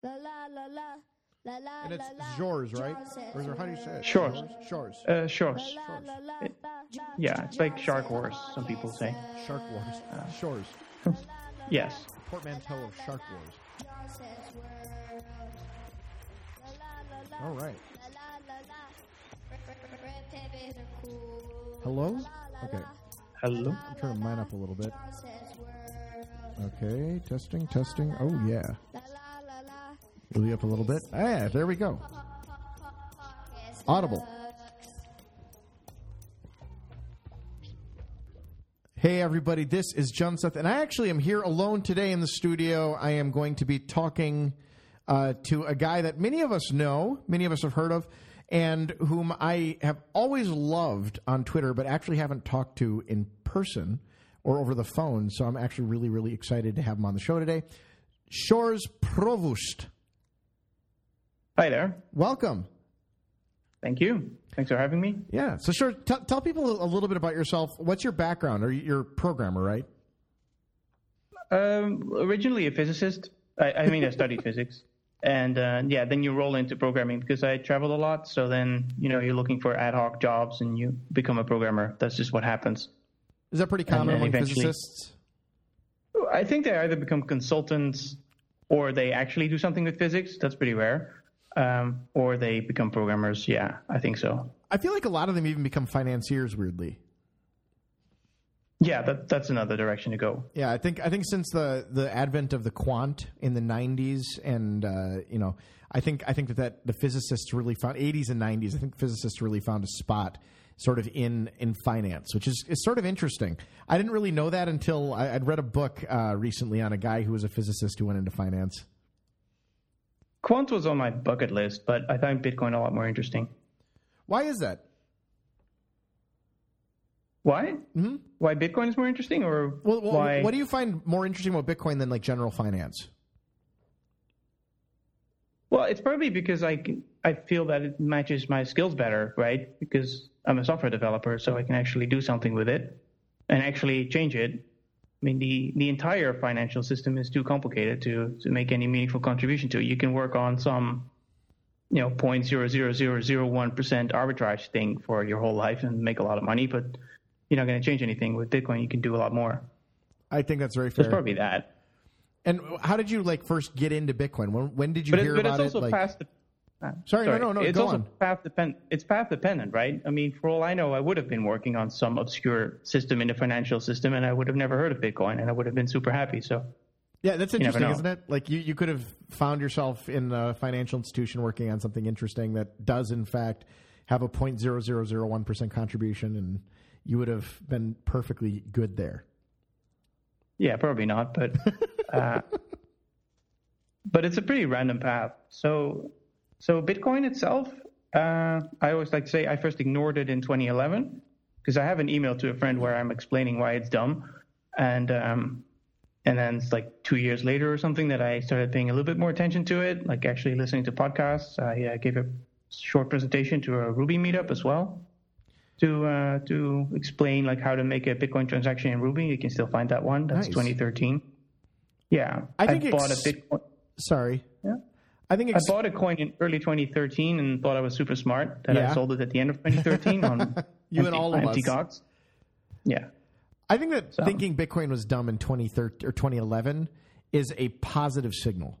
La la la la. La la. And it's Sjors, right? Or is there, how do you say it? Sjors. Sjors. Sjors. Yeah, it's like Shark Wars, some people say. Shark Wars. Sjors. Yes. Portmanteau of Shark Wars. All right. Hello? Okay. Hello? I'm trying to mine up a little bit. Okay, testing, testing. Oh, yeah. Really up a little bit. Ah, there we go. Audible. Hey, everybody. This is Junseth, and I actually am here alone today in the studio. I am going to be talking to a guy that many of us know, many of us have heard of, and whom I have always loved on Twitter, but actually haven't talked to in person or over the phone. So I'm actually really, really excited to have him on the show today. Sjors Provoost. Hi there. Welcome. Thank you. Thanks for having me. Yeah. So, Sjors, tell people a little bit about yourself. What's your background? You're a programmer, right? Originally a physicist. I studied physics. And, then you roll into programming because I traveled a lot. So then, you're looking for ad hoc jobs and you become a programmer. That's just what happens. Is that pretty common among physicists? I think they either become consultants or they actually do something with physics. That's pretty rare. Or they become programmers. Yeah, I think so. I feel like a lot of them even become financiers, weirdly. Yeah, that's another direction to go. Yeah, I think since the advent of the quant in the 90s and, I think that the physicists really found, 80s and 90s, I think physicists really found a spot sort of in finance, which is sort of interesting. I didn't really know that until I'd read a book recently on a guy who was a physicist who went into finance. Quant was on my bucket list, but I find Bitcoin a lot more interesting. Why is that? Why? Mm-hmm. Why Bitcoin is more interesting, or why? What do you find more interesting about Bitcoin than like general finance? Well, it's probably because I feel that it matches my skills better, right? Because I'm a software developer, so I can actually do something with it and actually change it. I mean, the entire financial system is too complicated to make any meaningful contribution to. You can work on some, 0.00001% arbitrage thing for your whole life and make a lot of money, but you're not going to change anything. With Bitcoin, you can do a lot more. I think that's very fair. It's probably that. And how did you first get into Bitcoin? When did you hear about it? But it's also past Sorry. It's also It's path dependent, right? I mean, for all I know, I would have been working on some obscure system in the financial system, and I would have never heard of Bitcoin, and I would have been super happy. So, yeah, that's interesting, isn't it? Like you could have found yourself in a financial institution working on something interesting that does, in fact, have a 0.0001% contribution, and you would have been perfectly good there. Yeah, probably not, but but it's a pretty random path. So Bitcoin itself, I always like to say I first ignored it in 2011 because I have an email to a friend where I'm explaining why it's dumb. And then it's like 2 years later or something that I started paying a little bit more attention to it, like actually listening to podcasts. I gave a short presentation to a Ruby meetup as well to explain like how to make a Bitcoin transaction in Ruby. You can still find that one. That's nice. 2013. Yeah. I bought a Bitcoin. Sorry. Yeah. I bought a coin in early 2013 and thought I was super smart. I sold it at the end of 2013 on empty cogs. Yeah, I think that thinking Bitcoin was dumb in 2013 or 2011 is a positive signal.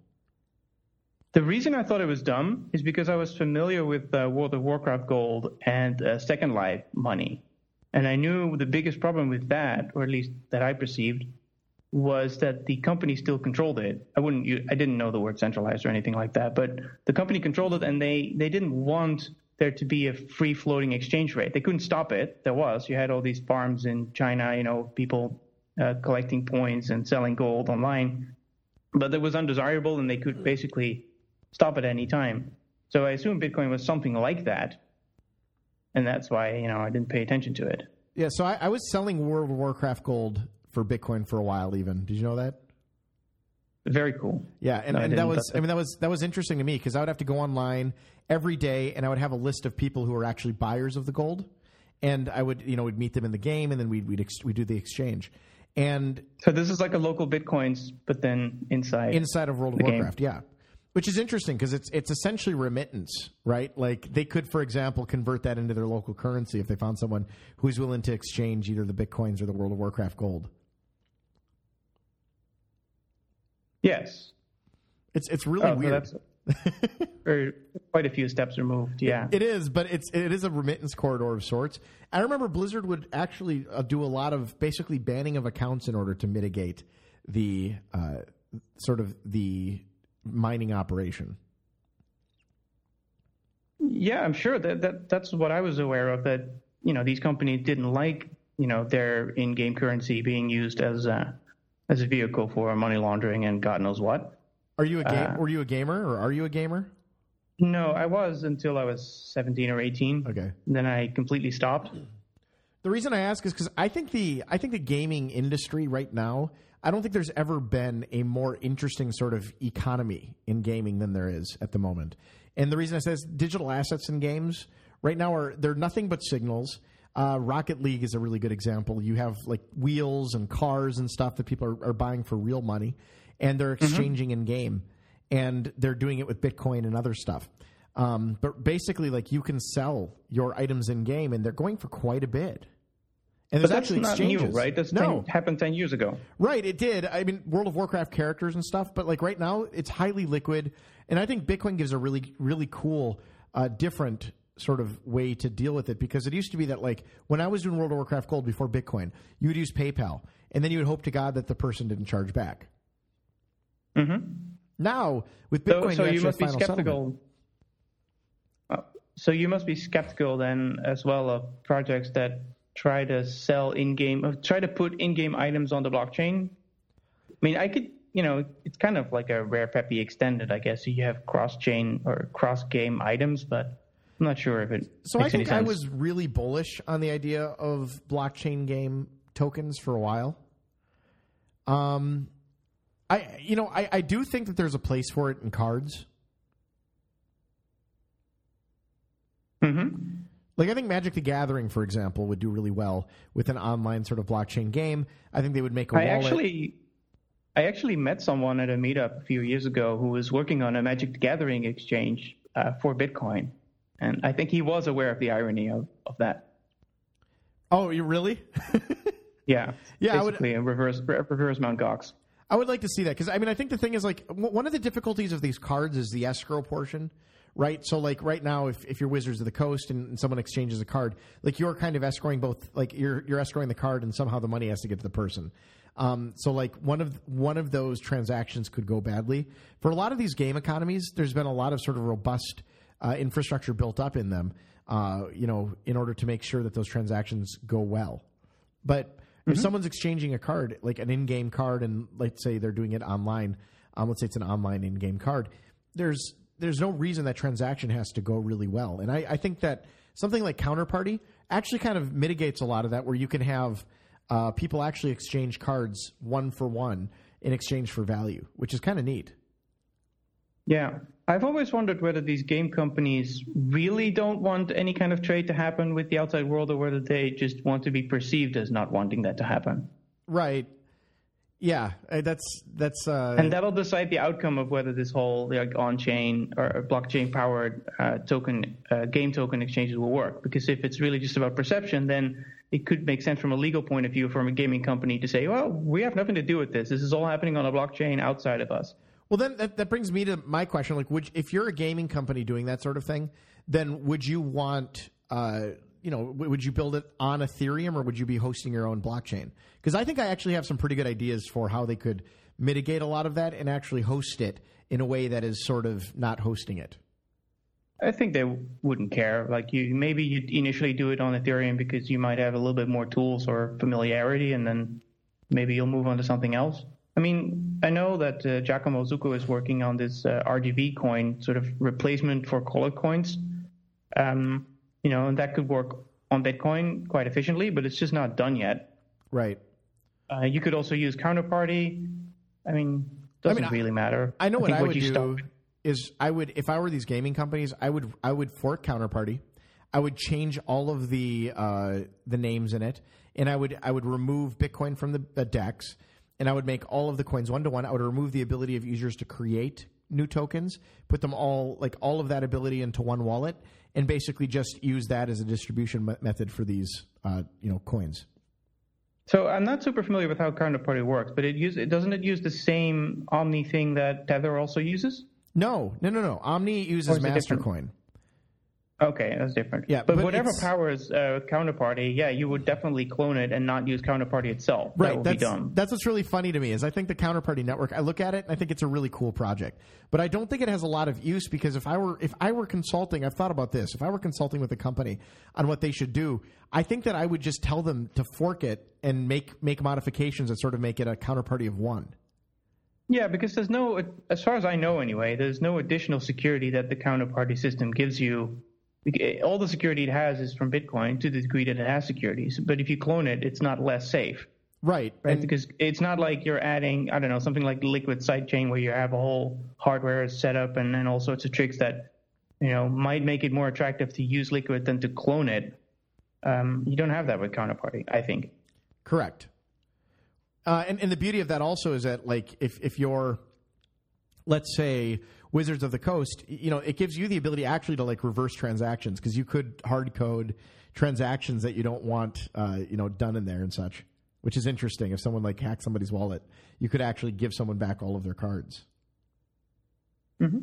The reason I thought it was dumb is because I was familiar with World of Warcraft gold and Second Life money, and I knew the biggest problem with that, or at least that I perceived, was that the company still controlled it. I didn't know the word centralized or anything like that, but the company controlled it, and they didn't want there to be a free floating exchange rate. They couldn't stop it. You had all these farms in China, people collecting coins and selling gold online, but it was undesirable and they could basically stop at any time. So I assume Bitcoin was something like that. And that's why, I didn't pay attention to it. Yeah. So I was selling World of Warcraft gold for Bitcoin for a while, even. Did you know that? Very cool. Yeah, and that was interesting to me because I would have to go online every day, and I would have a list of people who are actually buyers of the gold, and I would we'd meet them in the game, and then we'd do the exchange. And so this is like a local Bitcoins, but then inside of World of Warcraft, game. Yeah. Which is interesting because it's essentially remittance, right? Like they could, for example, convert that into their local currency if they found someone who's willing to exchange either the Bitcoins or the World of Warcraft gold. Yes. It's really weird. So or quite a few steps removed, yeah. It is, but it is a remittance corridor of sorts. I remember Blizzard would actually do a lot of basically banning of accounts in order to mitigate the sort of the mining operation. Yeah, I'm sure that's what I was aware of, that, you know, these companies didn't like, you know, their in-game currency being used as a vehicle for money laundering and God knows what. Are you a gamer? No, I was until I was 17 or 18. Okay. And then I completely stopped. The reason I ask is because I think the gaming industry right now, I don't think there's ever been a more interesting sort of economy in gaming than there is at the moment. And the reason I say is digital assets in games right now they're nothing but signals. Rocket League is a really good example. You have like wheels and cars and stuff that people are buying for real money. And they're exchanging in-game, and they're doing it with Bitcoin and other stuff. But basically, like, you can sell your items in-game, and they're going for quite a bit. And there's actually exchanges. That's not new, right? Happened 10 years ago. Right, it did. I mean, World of Warcraft characters and stuff. But, like, right now, it's highly liquid. And I think Bitcoin gives a really, really cool, different sort of way to deal with it. Because it used to be that, like, when I was doing World of Warcraft Gold before Bitcoin, you would use PayPal. And then you would hope to God that the person didn't charge back. Mm-hmm. Now, with Bitcoin, you must be skeptical. So you must be skeptical then as well of projects that try to sell in-game, or try to put in-game items on the blockchain. I mean, I could, you know, it's kind of like a Rare Peppy extended, I guess. So you have cross-chain or cross-game items, but I'm not sure if it. So makes I think any sense. I was really bullish on the idea of blockchain game tokens for a while. I do think that there's a place for it in cards. Mm-hmm. Like, I think Magic the Gathering, for example, would do really well with an online sort of blockchain game. I think they would make a wallet. I actually met someone at a meetup a few years ago who was working on a Magic the Gathering exchange for Bitcoin. And I think he was aware of the irony of that. Oh, you really? Yeah. Basically, reverse Mt. Gox. I would like to see that because, I mean, I think the thing is, like, one of the difficulties of these cards is the escrow portion, right? So, like, right now, if you're Wizards of the Coast and someone exchanges a card, like, you're kind of escrowing both, like, you're escrowing the card and somehow the money has to get to the person. So, like, one of those transactions could go badly. For a lot of these game economies, there's been a lot of sort of robust infrastructure built up in them, you know, in order to make sure that those transactions go well. But if someone's exchanging a card, like an in-game card, and let's say they're doing it online, let's say it's an online in-game card, there's no reason that transaction has to go really well. And I think that something like Counterparty actually kind of mitigates a lot of that, where you can have people actually exchange cards one for one in exchange for value, which is kind of neat. Yeah. I've always wondered whether these game companies really don't want any kind of trade to happen with the outside world, or whether they just want to be perceived as not wanting that to happen. Right. Yeah. And that'll decide the outcome of whether this whole, like, on-chain or blockchain-powered game token exchanges will work. Because if it's really just about perception, then it could make sense from a legal point of view from a gaming company to say, well, we have nothing to do with this. This is all happening on a blockchain outside of us. Well, then that brings me to my question. Like, if you're a gaming company doing that sort of thing, then would you want, would you build it on Ethereum, or would you be hosting your own blockchain? Because I think I actually have some pretty good ideas for how they could mitigate a lot of that and actually host it in a way that is sort of not hosting it. I think they wouldn't care. Like, maybe you'd initially do it on Ethereum because you might have a little bit more tools or familiarity, and then maybe you'll move on to something else. I mean, I know that Giacomo Zucco is working on this RGV coin, sort of replacement for colored coins. And that could work on Bitcoin quite efficiently, but it's just not done yet. Right. You could also use Counterparty. I mean, doesn't really matter. I know if I were these gaming companies, I would fork Counterparty. I would change all of the names in it, and I would remove Bitcoin from the DEX. And I would make all of the coins one-to-one. I would remove the ability of users to create new tokens, put them all, like all of that ability into one wallet, and basically just use that as a distribution method for these, coins. So I'm not super familiar with how Counterparty works, but doesn't it use the same Omni thing that Tether also uses? No. Omni uses MasterCoin. Okay, that's different. Yeah, but whatever powers Counterparty, yeah, you would definitely clone it and not use Counterparty itself. Right, that's dumb. That's what's really funny to me is I think the Counterparty network, I look at it and I think it's a really cool project. But I don't think it has a lot of use because if I were consulting, I've thought about this. If I were consulting with a company on what they should do, I think that I would just tell them to fork it and make modifications that sort of make it a Counterparty of one. Yeah, because there's no, as far as I know anyway, there's no additional security that the Counterparty system gives you. All the security it has is from Bitcoin to the degree that it has securities. But if you clone it, it's not less safe. Right. And because it's not like you're adding, I don't know, something like the Liquid sidechain where you have a whole hardware setup and all sorts of tricks that, might make it more attractive to use Liquid than to clone it. You don't have that with Counterparty, I think. Correct. And the beauty of that also is that, like, if you're, let's say, Wizards of the Coast, it gives you the ability actually to like reverse transactions because you could hard code transactions that you don't want, done in there and such, which is interesting. If someone like hacks somebody's wallet, you could actually give someone back all of their cards. Mm-hmm.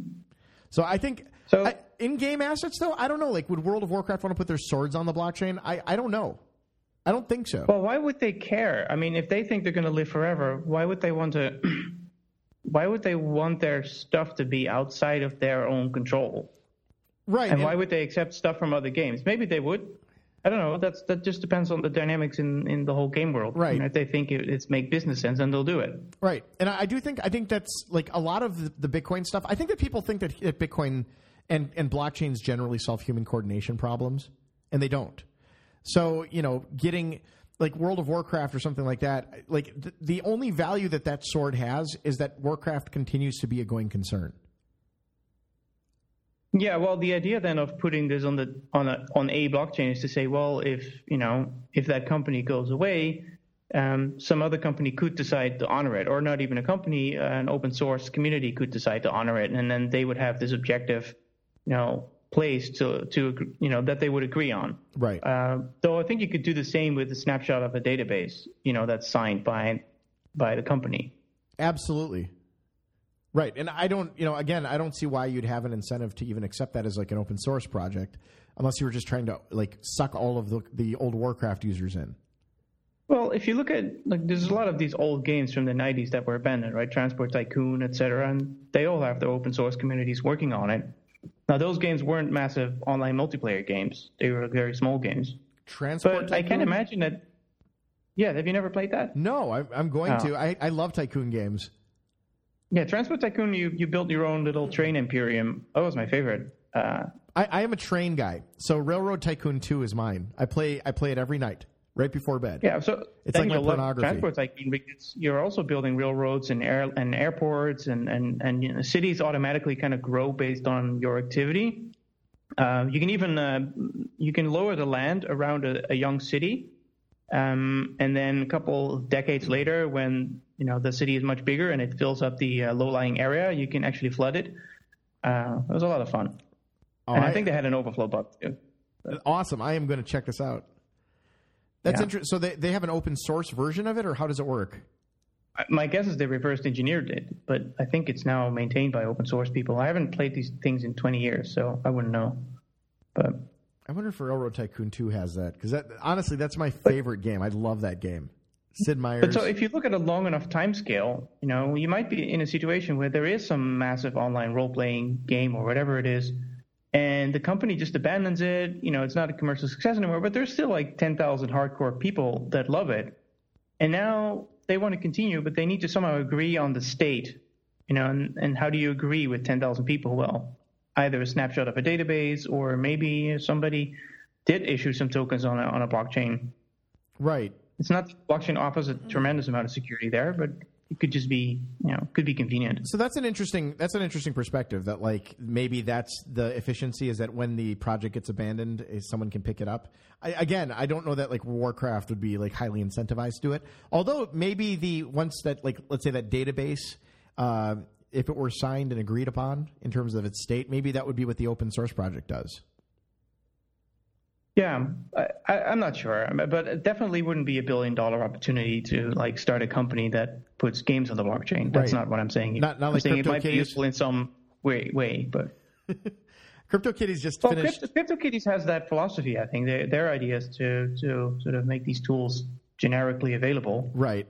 So I think in-game assets, though, I don't know. Like, would World of Warcraft want to put their swords on the blockchain? I don't know. I don't think so. Well, why would they care? I mean, if they think they're going to live forever, why would they want to? Why would they want their stuff to be outside of their own control? Right. And why would they accept stuff from other games? Maybe they would. I don't know. That just depends on the dynamics in the whole game world. Right. And if they think it's make business sense, then they'll do it. Right. And I think that's like a lot of the Bitcoin stuff. I think that people think that Bitcoin and blockchains generally solve human coordination problems, and they don't. So, getting like World of Warcraft or something like that, like the only value that sword has is that Warcraft continues to be a going concern. Yeah, well, the idea then of putting this on a blockchain is to say, well, if that company goes away, some other company could decide to honor it, or not even a company, an open source community could decide to honor it, and then they would have this objective, place to that they would agree on. Right. Though I think you could do the same with a snapshot of a database, that's signed by the company. Absolutely. Right. And I don't, again, I don't see why you'd have an incentive to even accept that as like an open source project, unless you were just trying to like suck all of the old Warcraft users in. Well, if you look at, like, there's a lot of these old games from the 90s that were abandoned, right? Transport Tycoon, et cetera, and they all have their open source communities working on it. Now, those games weren't massive online multiplayer games. They were very small games. Transport Tycoon? I can't imagine that. Yeah, have you never played that? No, I'm going to. I love Tycoon games. Yeah, Transport Tycoon, you built your own little train Imperium. That was my favorite. I am a train guy, so Railroad Tycoon 2 is mine. I play it every night, right before bed. Yeah, so it's like my pornography. Transport Tycoon, because you're also building railroads and airports and cities automatically kind of grow based on your activity. You can even lower the land around a young city, and then a couple decades later, when the city is much bigger and it fills up the low-lying area, you can actually flood it. It was a lot of fun. I think they had an overflow bug too. Awesome! I am going to check this out. That's interesting. So they have an open source version of it, or how does it work? My guess is they reverse engineered it, but I think it's now maintained by open source people. I haven't played these things in 20 years, so I wouldn't know. But I wonder if Railroad Tycoon 2 has that, because honestly, that's my favorite game. I love that game. Sid Meier's. But so if you look at a long enough time scale, you might be in a situation where there is some massive online role-playing game or whatever it is, and the company just abandons it. It's not a commercial success anymore, but there's still like 10,000 hardcore people that love it. And now they want to continue, but they need to somehow agree on the state, and how do you agree with 10,000 people? Well, either a snapshot of a database, or maybe somebody did issue some tokens on a blockchain. Right. It's not that the blockchain offers a tremendous amount of security there, but it could just be, could be convenient. So that's an interesting perspective, that like maybe that's the efficiency, is that when the project gets abandoned, someone can pick it up. I don't know that like Warcraft would be like highly incentivized to do it. Although maybe once that, like, let's say that database if it were signed and agreed upon in terms of its state, maybe that would be what the open source project does. Yeah, I'm not sure, but it definitely wouldn't be $1 billion opportunity to like start a company that puts games on the blockchain. That's right. Not what I'm saying. Not I'm like saying it might be useful in some way, but CryptoKitties just finished. CryptoKitties has that philosophy. I think their idea is to sort of make these tools generically available. Right.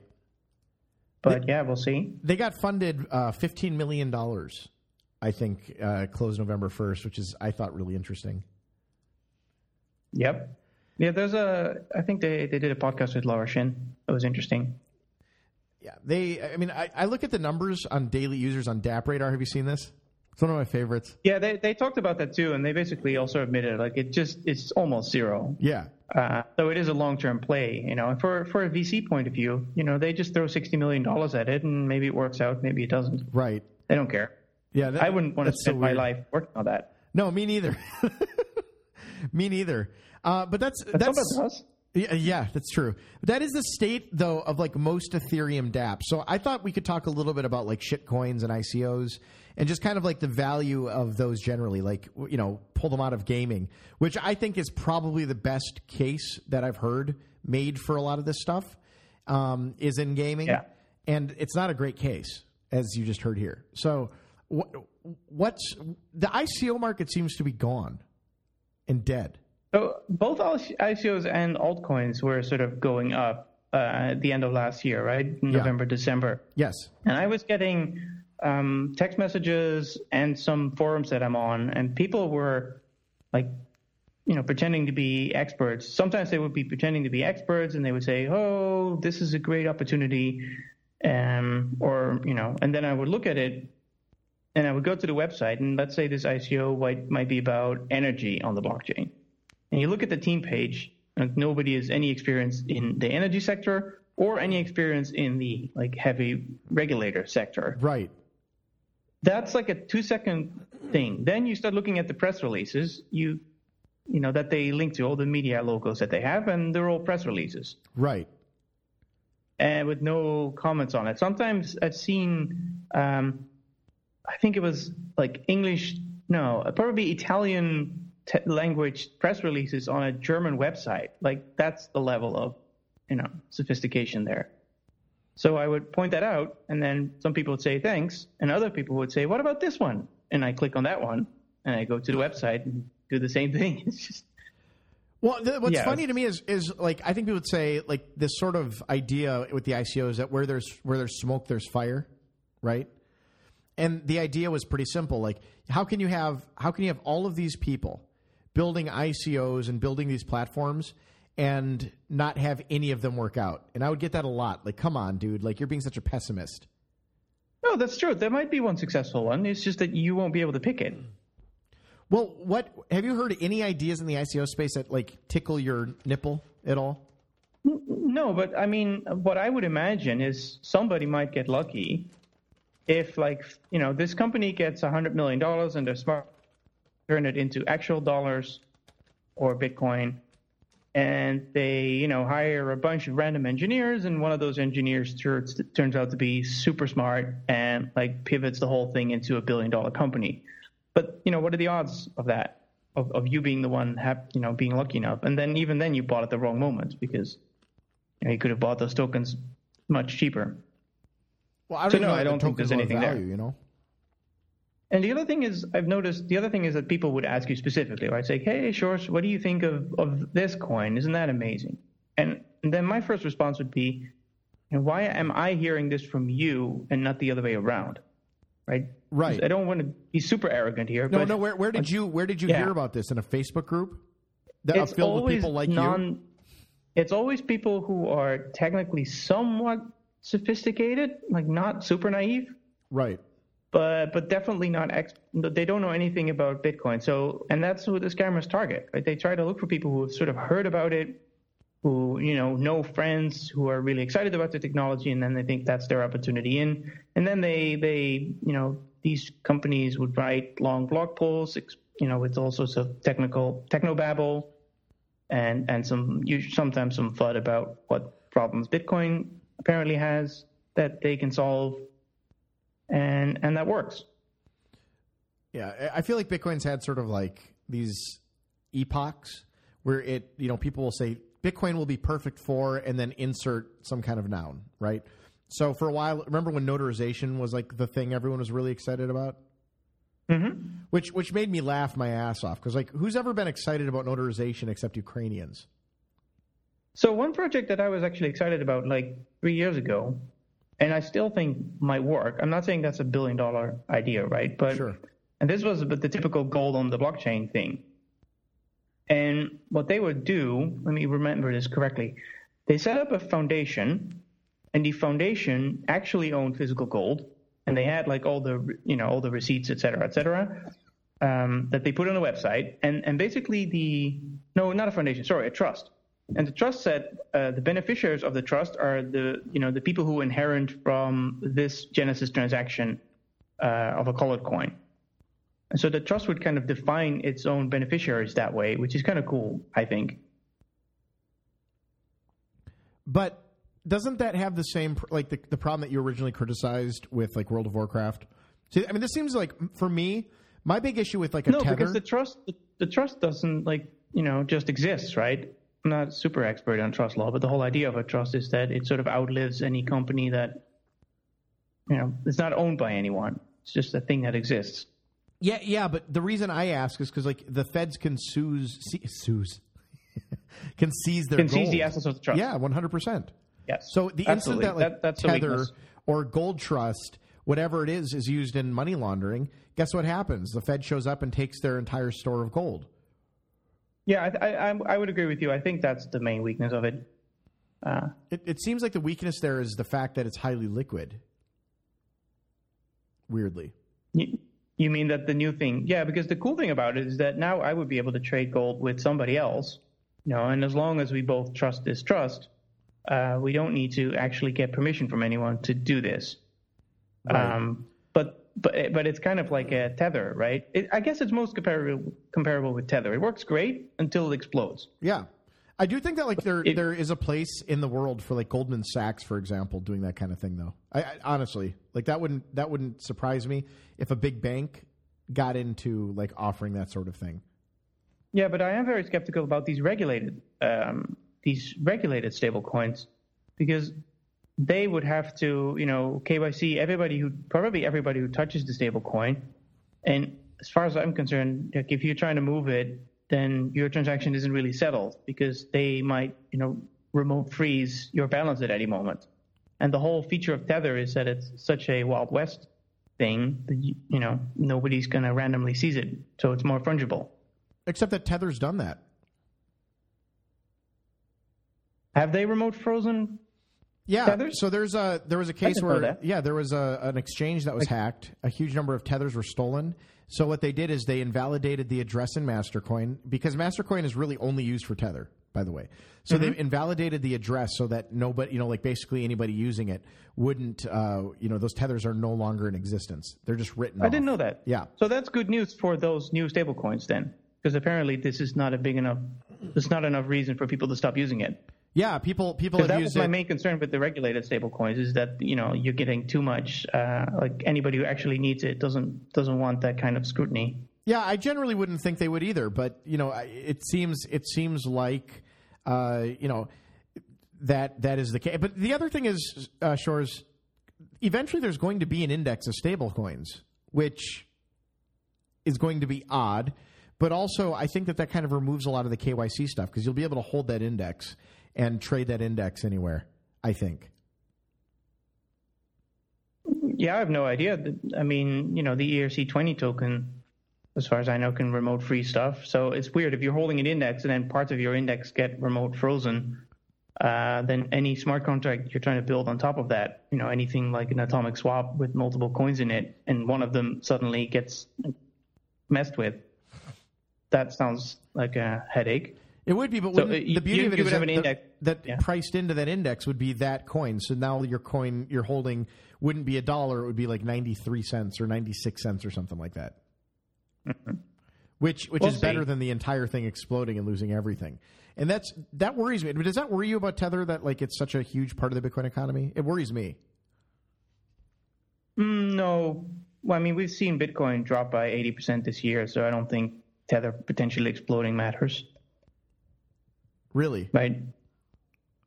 But yeah, we'll see. They got funded $15 million, I think, closed November 1st, which is I thought really interesting. Yep. Yeah, there's I think they did a podcast with Laura Shin. It was interesting. Yeah, I look at the numbers on daily users on DApp Radar. Have you seen this? It's one of my favorites. Yeah, they talked about that too, and they basically also admitted like it's almost zero. Yeah. So it is a long-term play, you know. And for a VC point of view, you know, they just throw $60 million at it, and maybe it works out, maybe it doesn't. Right. They don't care. Yeah, I wouldn't want to spend my life working on that. No, me neither. Me neither. But that's us. Yeah, that's true. That is the state, though, of like most Ethereum dApps. So I thought we could talk a little bit about like shitcoins and ICOs and just kind of like the value of those generally, like, you know, pull them out of gaming, which I think is probably the best case that I've heard made for a lot of this stuff is in gaming. Yeah. And it's not a great case, as you just heard here. So what's the ICO market seems to be gone and dead. So both ICOs and altcoins were sort of going up at the end of last year, right? November, yeah. December. Yes. And I was getting text messages and some forums that I'm on, and people were like, you know, pretending to be experts. Sometimes they would be pretending to be experts, and they would say, "Oh, this is a great opportunity," or you know. And then I would look at it, and I would go to the website, and let's say this ICO might be about energy on the blockchain. And you look at the team page, and nobody has any experience in the energy sector or any experience in the like heavy regulator sector. Right. That's like a 2-second thing. Then you start looking at the press releases, you know, that they link to all the media logos that they have, and they're all press releases. Right. And with no comments on it. Sometimes I've seen, I think it was like probably Italian language press releases on a German website. Like that's the level of, you know, sophistication there. So I would point that out, and then some people would say thanks, and other people would say, "What about this one?" And I click on that one, and I go to the website and do the same thing. It's just what's funny to me is like I think people would say like this sort of idea with the ICOs that where there's smoke, there's fire, right? And the idea was pretty simple. Like how can you have all of these people building ICOs and building these platforms and not have any of them work out? And I would get that a lot. Like, come on, dude. Like, you're being such a pessimist. No, that's true. There might be one successful one. It's just that you won't be able to pick it. Well, what have you heard any ideas in the ICO space that, like, tickle your nipple at all? No, but, I mean, what I would imagine is somebody might get lucky if, like, you know, this company gets $100 million and they're smart, turn it into actual dollars or Bitcoin, and they, you know, hire a bunch of random engineers, and one of those engineers turns out to be super smart and like pivots the whole thing into $1 billion company. But, you know, what are the odds of that, of you being the one, you know, being lucky enough? And then even then you bought at the wrong moment, because, you know, you could have bought those tokens much cheaper. Well, I don't think there's anything value, there, you know. And the other thing is, I've noticed, that people would ask you specifically, right? It's like, "Hey, Sjors, what do you think of this coin? Isn't that amazing?" And then my first response would be, you know, why am I hearing this from you and not the other way around, right? Right. Because I don't want to be super arrogant here. No, but no. Where did you hear about this? In a Facebook group that are filled with people like you? It's always people who are technically somewhat sophisticated, like not super naive, right? But definitely not they don't know anything about Bitcoin. So, and that's who the scammers target, right? They try to look for people who have sort of heard about it, who, you know friends who are really excited about the technology, and then they think that's their opportunity in. And then they you know, these companies would write long blog posts, you know, with all sorts of technobabble and sometimes some FUD about what problems Bitcoin apparently has that they can solve. and that works. Yeah, I feel like Bitcoin's had sort of like these epochs where it, you know, people will say Bitcoin will be perfect for, and then insert some kind of noun, right? So for a while, remember when notarization was like the thing everyone was really excited about? Mm-hmm. Which made me laugh my ass off, because like, who's ever been excited about notarization except Ukrainians? So one project that I was actually excited about like 3 years ago, and I still think might work. I'm not saying that's $1 billion idea, right? But sure. And this was the typical gold on the blockchain thing. And what they would do, let me remember this correctly, they set up a foundation, and the foundation actually owned physical gold. And they had like all the, you know, all the receipts, et cetera, that they put on the website. And basically a trust. And the trust said the beneficiaries of the trust are the people who inherit from this Genesis transaction of a colored coin. And so the trust would kind of define its own beneficiaries that way, which is kind of cool, I think. But doesn't that have the same, like, the problem that you originally criticized with, like, World of Warcraft? See, I mean, this seems like, for me, my big issue with, like, Tether... No, because the trust doesn't, like, you know, just exists, right? I'm not super expert on trust law, but the whole idea of a trust is that it sort of outlives any company that, you know, it's not owned by anyone. It's just a thing that exists. Yeah, but the reason I ask is because, like, the feds can seize their gold. Can seize the assets of the trust. Yeah, 100%. Yes. So the instant that Tether or gold trust, whatever it is used in money laundering, guess what happens? The Fed shows up and takes their entire store of gold. Yeah, I would agree with you. I think that's the main weakness of it. It seems like the weakness there is the fact that it's highly liquid. Weirdly. You mean that the new thing? Yeah, because the cool thing about it is that now I would be able to trade gold with somebody else, you know, and as long as we both trust this trust, we don't need to actually get permission from anyone to do this. Right. But it's kind of like a Tether, right? I guess it's most comparable with Tether. It works great until it explodes. Yeah. I do think that like there is a place in the world for like Goldman Sachs, for example, doing that kind of thing though. I honestly, like that wouldn't surprise me if a big bank got into like offering that sort of thing. Yeah, but I am very skeptical about these regulated stable coins, because they would have to, you know, KYC everybody who touches the stable coin. And as far as I'm concerned, like if you're trying to move it, then your transaction isn't really settled, because they might, you know, remote freeze your balance at any moment. And the whole feature of Tether is that it's such a Wild West thing that, you know, nobody's going to randomly seize it. So it's more fungible. Except that Tether's done that. Have they remote frozen? Yeah. Tethers? So there was a case where there was an exchange that was hacked. A huge number of tethers were stolen. So what they did is they invalidated the address in MasterCoin, because MasterCoin is really only used for Tether, by the way. So mm-hmm. They invalidated the address so that nobody, you know, like basically anybody using it wouldn't, you know, those tethers are no longer in existence. They're just written off. I didn't know that. Yeah. So that's good news for those new stablecoins then, because apparently this is not a big enough, there's not enough reason for people to stop using it. Yeah, people have used it. That was my main concern with the regulated stablecoins, is that, you know, you're getting too much. Like anybody who actually needs it doesn't want that kind of scrutiny. Yeah, I generally wouldn't think they would either. But you know, it seems like you know that is the case. But the other thing is, Sjors, eventually there's going to be an index of stablecoins, which is going to be odd. But also, I think that kind of removes a lot of the KYC stuff, because you'll be able to hold that index and trade that index anywhere, I think. Yeah, I have no idea. I mean, you know, the ERC20 token, as far as I know, can remote freeze stuff. So it's weird. If you're holding an index and then parts of your index get remote frozen, then any smart contract you're trying to build on top of that, you know, anything like an atomic swap with multiple coins in it, and one of them suddenly gets messed with, that sounds like a headache. It would be, but so the beauty of it is that priced into that index would be that coin. So now your coin you're holding wouldn't be $1; it would be like 93 cents or 96 cents or something like that. Mm-hmm. Which is better than the entire thing exploding and losing everything. And that worries me. I mean, does that worry you about Tether? That like it's such a huge part of the Bitcoin economy? It worries me. No. Well, I mean, we've seen Bitcoin drop by 80% this year, so I don't think Tether potentially exploding matters. Really? Right.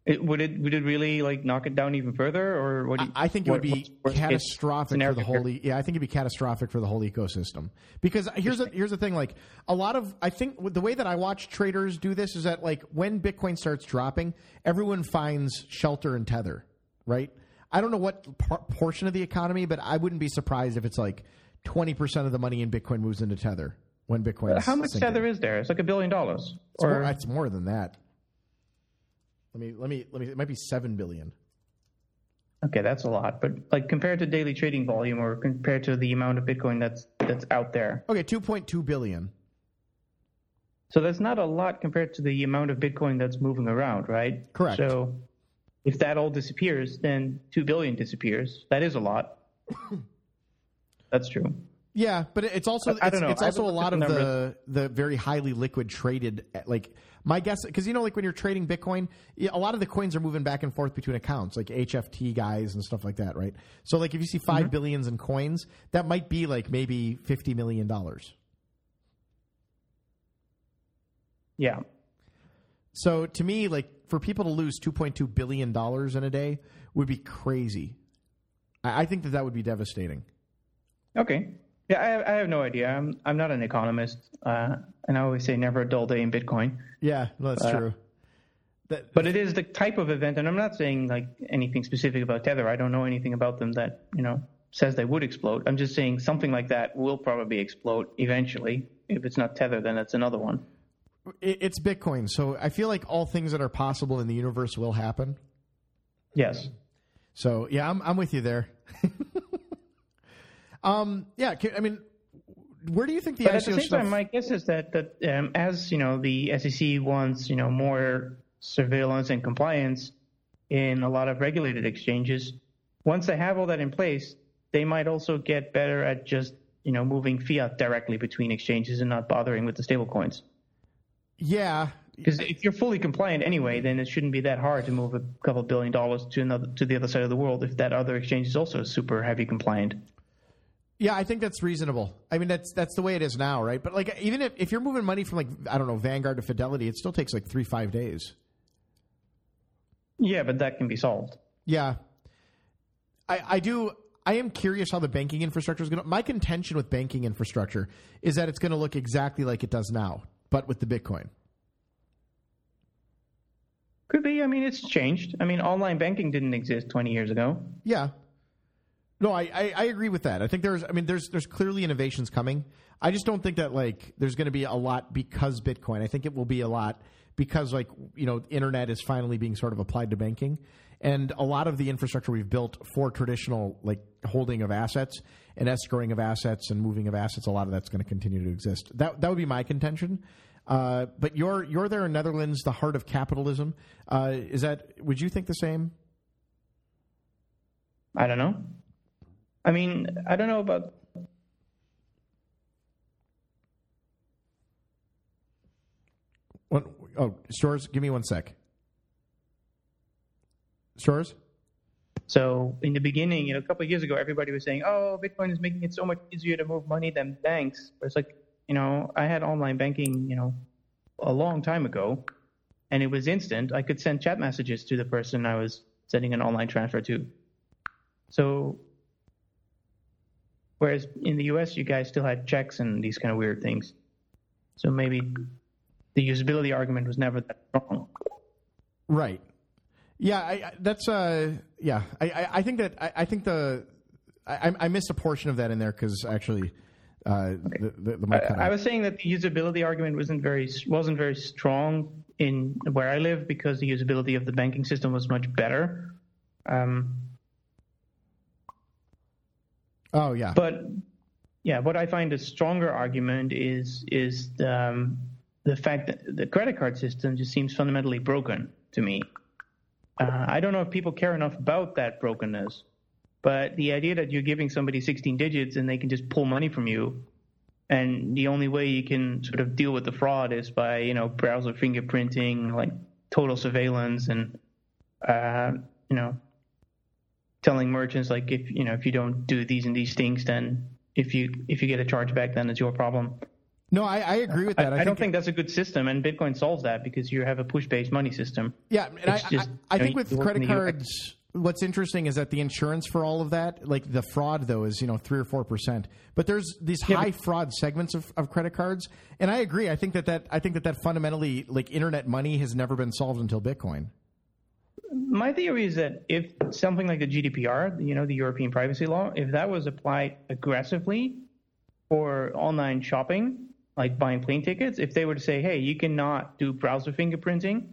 Would it really like knock it down even further, or what? I think it would be catastrophic for the whole. Yeah, I think it'd be catastrophic for the whole ecosystem. Because here's the thing: like a lot of, I think the way that I watch traders do this is that like when Bitcoin starts dropping, everyone finds shelter in Tether, right? I don't know what portion of the economy, but I wouldn't be surprised if it's like 20% of the money in Bitcoin moves into Tether when Bitcoin. How much Tether is there? It's like $1 billion, or it's more than that. Let me. It might be 7 billion. Okay, that's a lot, but like compared to daily trading volume, or compared to the amount of Bitcoin that's out there. Okay, 2.2 billion. So that's not a lot compared to the amount of Bitcoin that's moving around, right? Correct. So if that all disappears, then 2 billion disappears. That is a lot. That's true. Yeah, but it's also it's also a lot of the very highly liquid traded, like my guess, because you know, like when you're trading Bitcoin, a lot of the coins are moving back and forth between accounts, like HFT guys and stuff like that, right? So like if you see five mm-hmm. billions in coins, that might be like maybe $50 million. Yeah. So to me, like for people to lose $2.2 billion in a day would be crazy. I think that would be devastating. Okay. Yeah, I have no idea. I'm not an economist, and I always say never a dull day in Bitcoin. Yeah, well, that's true. But it is the type of event, and I'm not saying like anything specific about Tether. I don't know anything about them that says they would explode. I'm just saying something like that will probably explode eventually. If it's not Tether, then it's another one. It's Bitcoin, so I feel like all things that are possible in the universe will happen. Yes. So yeah, I'm with you there. Where do you think the ICO stuff... But at the same time, my guess is that as, the SEC wants, more surveillance and compliance in a lot of regulated exchanges, once they have all that in place, they might also get better at just, moving fiat directly between exchanges and not bothering with the stablecoins. Yeah. Because if you're fully compliant anyway, then it shouldn't be that hard to move $2 billion to the other side of the world if that other exchange is also super heavy compliant. Yeah, I think that's reasonable. I mean, that's the way it is now, right? But like, even if you're moving money from like Vanguard to Fidelity, it still takes like 3-5 days. Yeah, but that can be solved. Yeah, I do. I am curious how the banking infrastructure is going to. My contention with banking infrastructure is that it's going to look exactly like it does now, but with the Bitcoin. Could be. I mean, it's changed. I mean, online banking didn't exist 20 years ago. Yeah. No, I agree with that. I think there's clearly innovations coming. I just don't think that like there's going to be a lot because Bitcoin. I think it will be a lot because like internet is finally being sort of applied to banking, and a lot of the infrastructure we've built for traditional like holding of assets and escrowing of assets and moving of assets, a lot of that's going to continue to exist. That would be my contention. But you're there in Netherlands, the heart of capitalism. Would you think the same? I don't know. I mean, I don't know about... Sjors, give me one sec. Sjors? So in the beginning, a couple of years ago, everybody was saying, oh, Bitcoin is making it so much easier to move money than banks. But it's like, I had online banking, a long time ago, and it was instant. I could send chat messages to the person I was sending an online transfer to. So... Whereas in the U.S., you guys still had checks and these kind of weird things. So maybe the usability argument was never that strong. Right. Yeah. Yeah. I think that I think the I missed a portion of that in there because actually okay. the mic cut out. I was saying that the usability argument wasn't very strong in where I live because the usability of the banking system was much better. Oh yeah, but yeah, what I find a stronger argument is the fact that the credit card system just seems fundamentally broken to me. I don't know if people care enough about that brokenness, but the idea that you're giving somebody 16 digits and they can just pull money from you, and the only way you can sort of deal with the fraud is by browser fingerprinting, like total surveillance, and telling merchants, like, if you know, if you don't do these and these things, then if you get a chargeback, then it's your problem. No, I agree with that. I don't think that's a good system, and Bitcoin solves that because you have a push-based money system. Yeah, and I think with credit cards, what's interesting is that the insurance for all of that, like the fraud, though, is 3 or 4%. But there's these high fraud segments of credit cards, and I agree. I think that fundamentally, like, internet money has never been solved until Bitcoin. My theory is that if something like the GDPR, the European privacy law, if that was applied aggressively for online shopping, like buying plane tickets, if they were to say, hey, you cannot do browser fingerprinting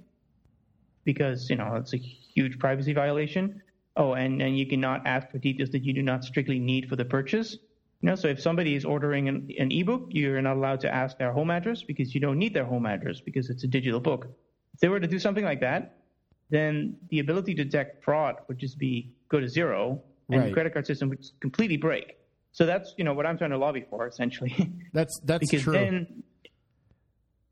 because, it's a huge privacy violation. Oh, and you cannot ask for details that you do not strictly need for the purchase. So if somebody is ordering an ebook, you're not allowed to ask their home address because you don't need their home address because it's a digital book. If they were to do something like that, then the ability to detect fraud would just go to zero, and the credit card system would completely break. So that's, what I'm trying to lobby for, essentially. That's true. Because then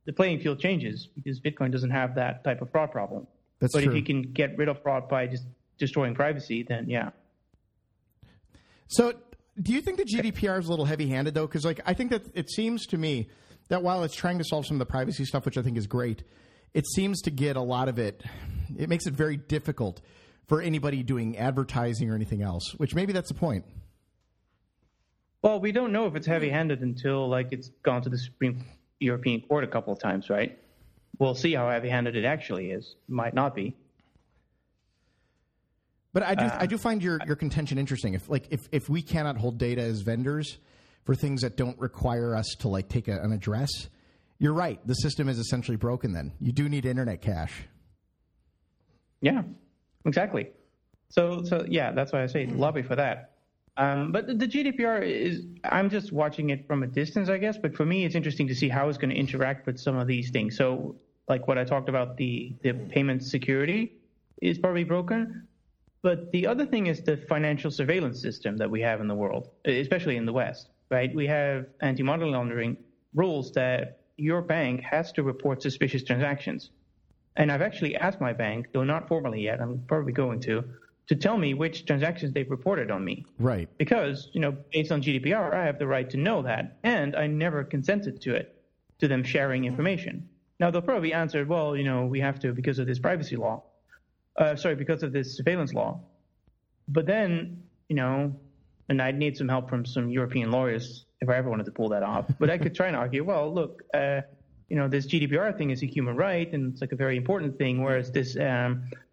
the playing field changes because Bitcoin doesn't have that type of fraud problem. That's true. But if you can get rid of fraud by just destroying privacy, then yeah. So do you think the GDPR is a little heavy-handed, though? Because I think that it seems to me that while it's trying to solve some of the privacy stuff, which I think is great, it seems to get a lot of it. It makes it very difficult for anybody doing advertising or anything else, which maybe that's the point. Well, we don't know if it's heavy-handed until it's gone to the Supreme European Court a couple of times, right? We'll see how heavy-handed it actually is. Might not be. But I do find your contention interesting. If we cannot hold data as vendors for things that don't require us to take an address, you're right. The system is essentially broken. Then you do need internet cash. Yeah, exactly. So yeah, that's why I say lobby for that. But the GDPR I'm just watching it from a distance, I guess. But for me, it's interesting to see how it's going to interact with some of these things. So like what I talked about, the payment security is probably broken. But the other thing is the financial surveillance system that we have in the world, especially in the West, right? We have anti-money laundering rules that your bank has to report suspicious transactions. And I've actually asked my bank, though not formally yet, I'm probably going to tell me which transactions they've reported on me. Right. Because, based on GDPR, I have the right to know that, and I never consented to it, to them sharing information. Now, they'll probably answer, well, we have to because of this privacy law. Because of this surveillance law. But then, and I'd need some help from some European lawyers if I ever wanted to pull that off. But I could try and argue, well, look, this GDPR thing is a human right, and it's a very important thing. Whereas this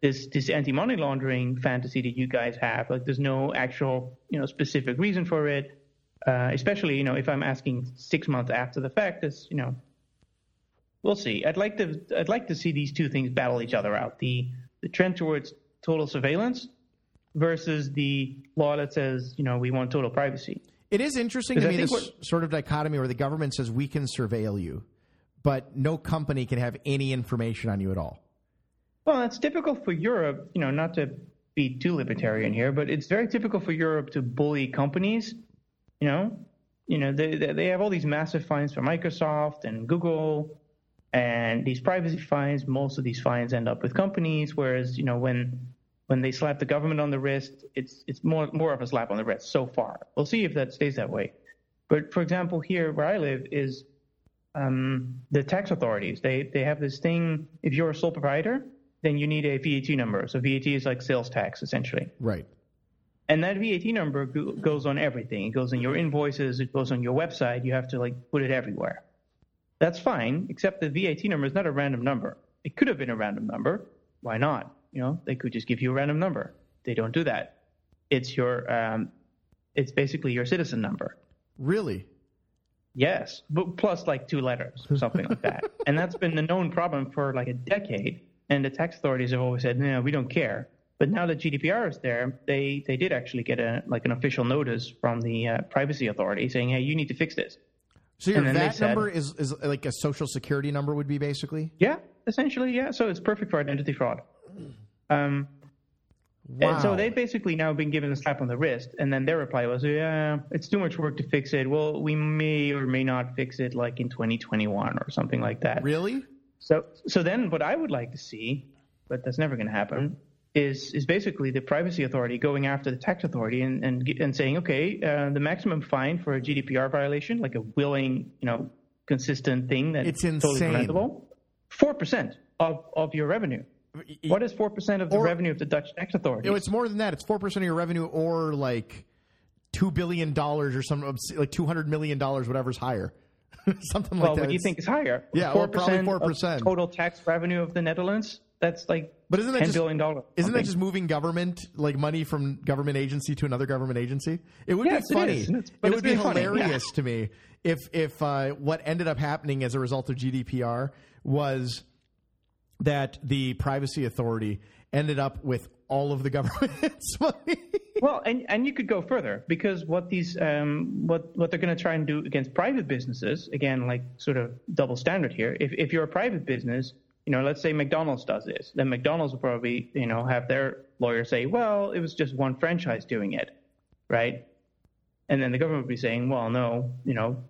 this anti-money laundering fantasy that you guys have, there's no actual specific reason for it. Especially if I'm asking 6 months after the fact, we'll see. I'd like to see these two things battle each other out. The trend towards total surveillance versus the law that says we want total privacy. It is interesting to me this sort of dichotomy where the government says we can surveil you, but no company can have any information on you at all. Well, it's typical for Europe, not to be too libertarian here, but it's very typical for Europe to bully companies. They have all these massive fines for Microsoft and Google, and these privacy fines, most of these fines end up with companies, whereas, when they slap the government on the wrist, it's more of a slap on the wrist so far. We'll see if that stays that way. But, for example, here where I live is the tax authorities, they have this thing. If you're a sole proprietor, then you need a VAT number. So VAT is like sales tax, essentially. Right. And that VAT number goes on everything. It goes on your invoices. It goes on your website. You have to put it everywhere. That's fine, except the VAT number is not a random number. It could have been a random number. Why not? They could just give you a random number. They don't do that. It's your, it's basically your citizen number. Really? Yes, but plus 2 letters or something like that. And that's been the known problem for a decade. And the tax authorities have always said, no, we don't care. But now that GDPR is there, they did actually get an official notice from the privacy authority saying, hey, you need to fix this. So your VAT number is like a social security number would be basically? Yeah, essentially, yeah. So it's perfect for identity fraud. Wow. And so they've basically now been given a slap on the wrist, and then their reply was, yeah, it's too much work to fix it. Well, we may or may not fix it in 2021 or something like that. Really? So then what I would like to see, but that's never going to happen, is basically the privacy authority going after the tax authority and saying, okay, the maximum fine for a GDPR violation, like a willing, consistent thing that it's insane. Totally preventable, 4% of your revenue. What is 4% of the revenue of the Dutch tax authority? It's more than that. It's 4% of your revenue, or like $2 billion or some like $200 million, whatever's higher. Something like that. What do you think is higher? Yeah, 4%, probably 4%. Of total tax revenue of the Netherlands. That's like $10 billion. Isn't that just moving government, like money from government agency to another government agency? It would be funny. It would be hilarious to me if what ended up happening as a result of GDPR was that the privacy authority ended up with all of the government's money. Well, and you could go further, because what these what they're going to try and do against private businesses, again, like sort of double standard here. If you're a private business, let's say McDonald's does this, then McDonald's will probably have their lawyer say, well, it was just one franchise doing it, right? And then the government would be saying, well, no,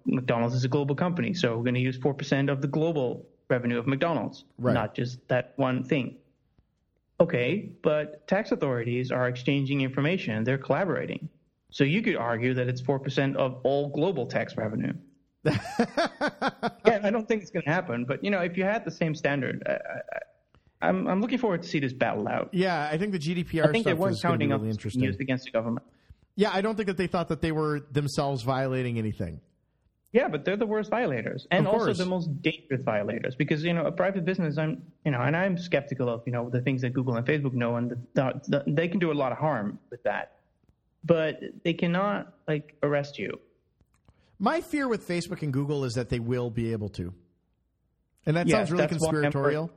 McDonald's is a global company, so we're going to use 4% of the global revenue of McDonald's, right, not just that one thing. Okay, but tax authorities are exchanging information. They're collaborating. So you could argue that it's 4% of all global tax revenue. I don't think it's going to happen. But, if you had the same standard, I'm looking forward to see this battle out. Yeah, I think the GDPR stuff was going to be really interesting. Used against the government. Yeah, I don't think that they thought that they were themselves violating anything. Yeah, but they're the worst violators, and also the most dangerous violators, because, a private business, and I'm skeptical of, the things that Google and Facebook know, and they can do a lot of harm with that, but they cannot, arrest you. My fear with Facebook and Google is that they will be able to, and that sounds really conspiratorial,